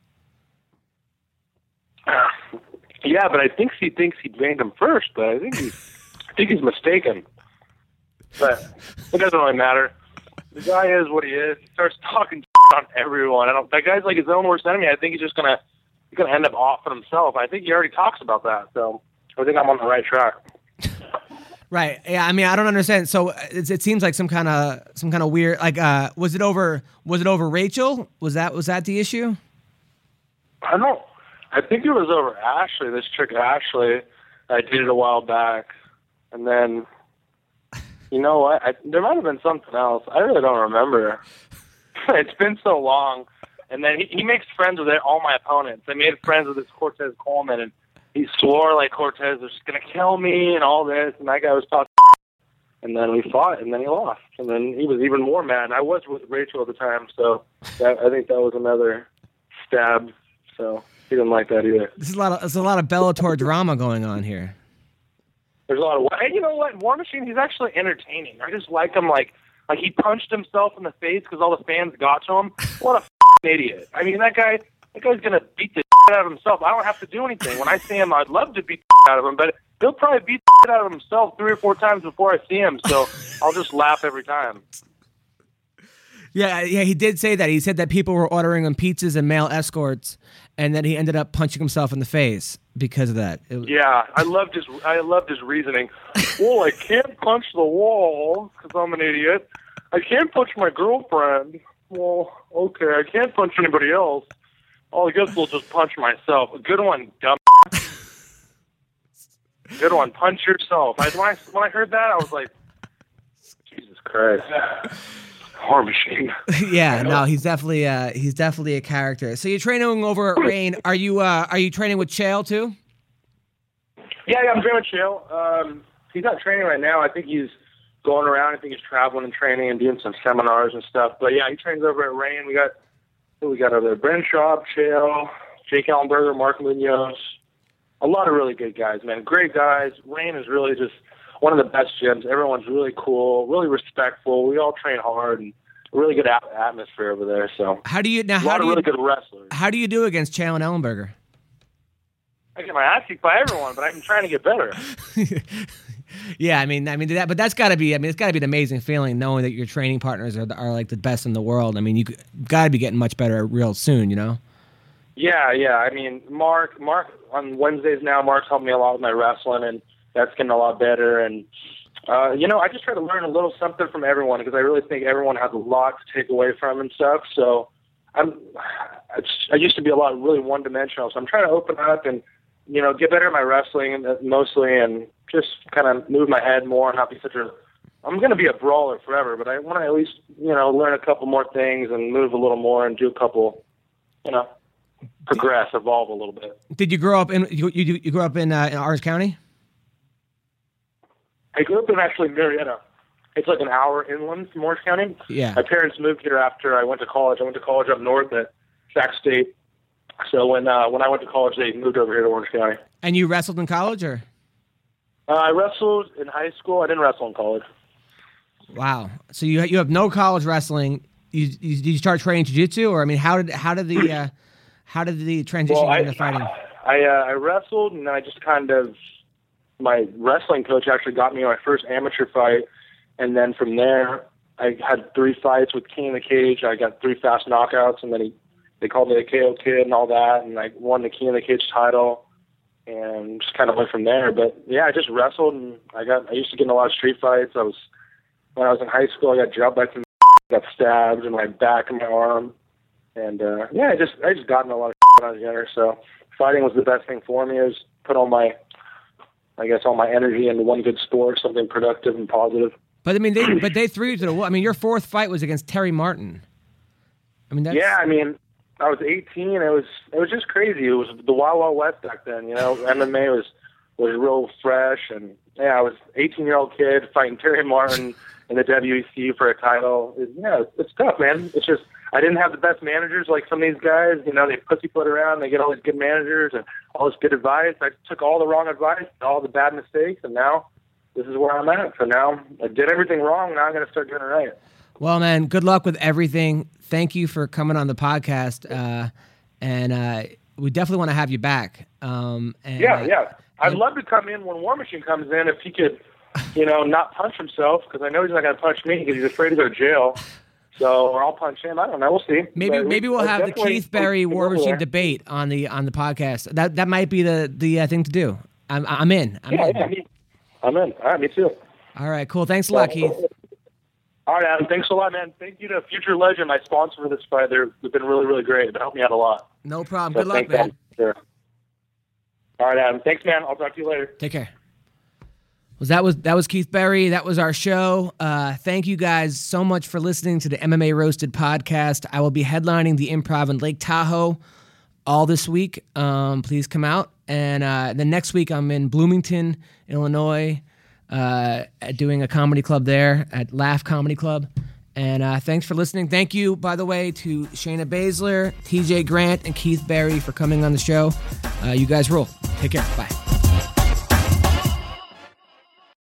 Yeah, but I think he thinks he banged them first, but I think he's, I think he's mistaken. But it doesn't really matter. The guy is what he is. He starts talking shit on everyone. I don't. That guy's like his own worst enemy. I think he's just gonna he's gonna end up offing himself. I think he already talks about that. So I think I'm on the right track. Right. Yeah. I mean, I don't understand. So it, it seems like some kind of some kind of weird. Like, uh, was it over? Was it over Rachel? Was that was that the issue? I don't. I think it was over Ashley. This chick Ashley, I did it a while back, and then. You know what? I, there might have been something else. I really don't remember. It's been so long. And then he, he makes friends with all my opponents. I made friends with this Cortez Coleman, and he swore like Cortez was just going to kill me and all this. And that guy was talking. And then we fought, and then he lost. And then he was even more mad. And I was with Rachel at the time, so that, I think that was another stab. So he didn't like that either. There's a lot of, there's a lot of Bellator drama going on here. There's a lot of, and you know what, War Machine, he's actually entertaining. I just like him, like, like he punched himself in the face because all the fans got to him. What a f***ing idiot. I mean, that guy, that guy's going to beat the shit out of himself. I don't have to do anything. When I see him, I'd love to beat the shit out of him, but he'll probably beat the shit out of himself three or four times before I see him, so I'll just laugh every time. Yeah, yeah, he did say that. He said that people were ordering him pizzas and male escorts, and then he ended up punching himself in the face because of that. It was... Yeah, I loved his I loved his reasoning. Well, I can't punch the wall because I'm an idiot. I can't punch my girlfriend. Well, okay, I can't punch anybody else. Oh, I guess we'll just punch myself. A good one, dumb. Good one, punch yourself. I, when, I, when I heard that, I was like, Jesus Christ. War Machine. Yeah, no, he's definitely uh, he's definitely a character. So you're training over at Rain. Are you uh, are you training with Chael too? Yeah, yeah, I'm training with Chael. Um, he's not training right now. I think he's going around. I think he's traveling and training and doing some seminars and stuff. But yeah, he trains over at Rain. We got who we got over there: Brenshaw, Chael, Jake Allenberger, Mark Munoz. A lot of really good guys, man. Great guys. Rain is really just one of the best gyms. Everyone's really cool, really respectful. We all train hard, and really good atmosphere over there. So how do you now? A lot of really good wrestlers. How do you do against Chael and Ellenberger? I get my ass kicked by everyone, but I'm trying to get better. Yeah, I mean, I mean that, but that's got to be. I mean, it's got to be an amazing feeling knowing that your training partners are are like the best in the world. I mean, you got to be getting much better real soon, you know. Yeah, yeah. I mean, Mark, Mark on Wednesdays now. Mark's helped me a lot with my wrestling and. That's getting a lot better. And, uh, you know, I just try to learn a little something from everyone because I really think everyone has a lot to take away from and stuff. So I'm, I used to be a lot really one-dimensional. So I'm trying to open up and, you know, get better at my wrestling mostly and just kind of move my head more and not be such a – I'm going to be a brawler forever, but I want to at least, you know, learn a couple more things and move a little more and do a couple, you know, progress, evolve a little bit. Did you grow up in – you you grew up in, uh, in Orange County? I grew up in actually Marietta. It's like an hour inland from Orange County. Yeah. My parents moved here after I went to college. I went to college up north at Sac State. So when uh, when I went to college, they moved over here to Orange County. And you wrestled in college, or? Uh, I wrestled in high school. I didn't wrestle in college. Wow. So you you have no college wrestling. You, you did you start training jiu-jitsu, or I mean, how did how did the uh, how did the transition well, into I, fighting? I uh, I wrestled, and I just kind of my wrestling coach actually got me my first amateur fight, and then from there I had three fights with King of the Cage. I got three fast knockouts, and then he they called me the K O Kid and all that, and I won the King of the Cage title. And just kind of went from there. But yeah, I just wrestled, and I got I used to get in a lot of street fights. I was when I was in high school, I got dropped by some got stabbed in my back and my arm. And uh yeah, I just I just got in a lot of when I was younger, so fighting was the best thing for me. It was put all my I guess all my energy into one good sport, something productive and positive. But I mean they but they threw you to the wall. I mean your fourth fight was against Terry Martin. I mean that's Yeah, I mean I was eighteen. It was it was just crazy. It was the Wild Wild West back then, you know. M M A was was real fresh, and yeah, I was an eighteen-year-old kid fighting Terry Martin in the W E C for a title. It, yeah, it's, it's tough, man. It's just I didn't have the best managers like some of these guys. You know, they pussyfoot around. They get all these good managers and all this good advice. I took all the wrong advice, all the bad mistakes, and now this is where I'm at. So now I did everything wrong. Now I'm going to start doing it right. Well, man, good luck with everything. Thank you for coming on the podcast, uh, and uh, we definitely want to have you back. Um, and, yeah, uh, yeah. I'd and, love to come in when War Machine comes in if he could, you know, not punch himself, because I know he's not going to punch me because he's afraid to go to jail. So, or I'll punch him. I don't know. We'll see. Maybe but maybe we'll have the Keith Berry War Machine debate on the on the podcast. That that might be the the uh, thing to do. I'm I'm in. I'm yeah, in. Yeah, me, I'm in. All right, me too. All right, cool. Thanks a lot, Keith. All right, Adam. Thanks a lot, man. Thank you to Future Legend, my sponsor for this fight. They've been really, really great. They helped me out a lot. No problem. So Good luck, man. Sure. All right, Adam. Thanks, man. I'll talk to you later. Take care. Well, that was that was Keith Berry. That was our show. Uh, thank you guys so much for listening to the M M A Roasted podcast. I will be headlining the Improv in Lake Tahoe all this week. Um, please come out. And uh, then next week I'm in Bloomington, Illinois. Uh, doing a comedy club there at Laugh Comedy Club. And uh, thanks for listening. Thank you, by the way, to Shayna Baszler, T J Grant, and Keith Berry for coming on the show. Uh, you guys rule. Take care. Bye.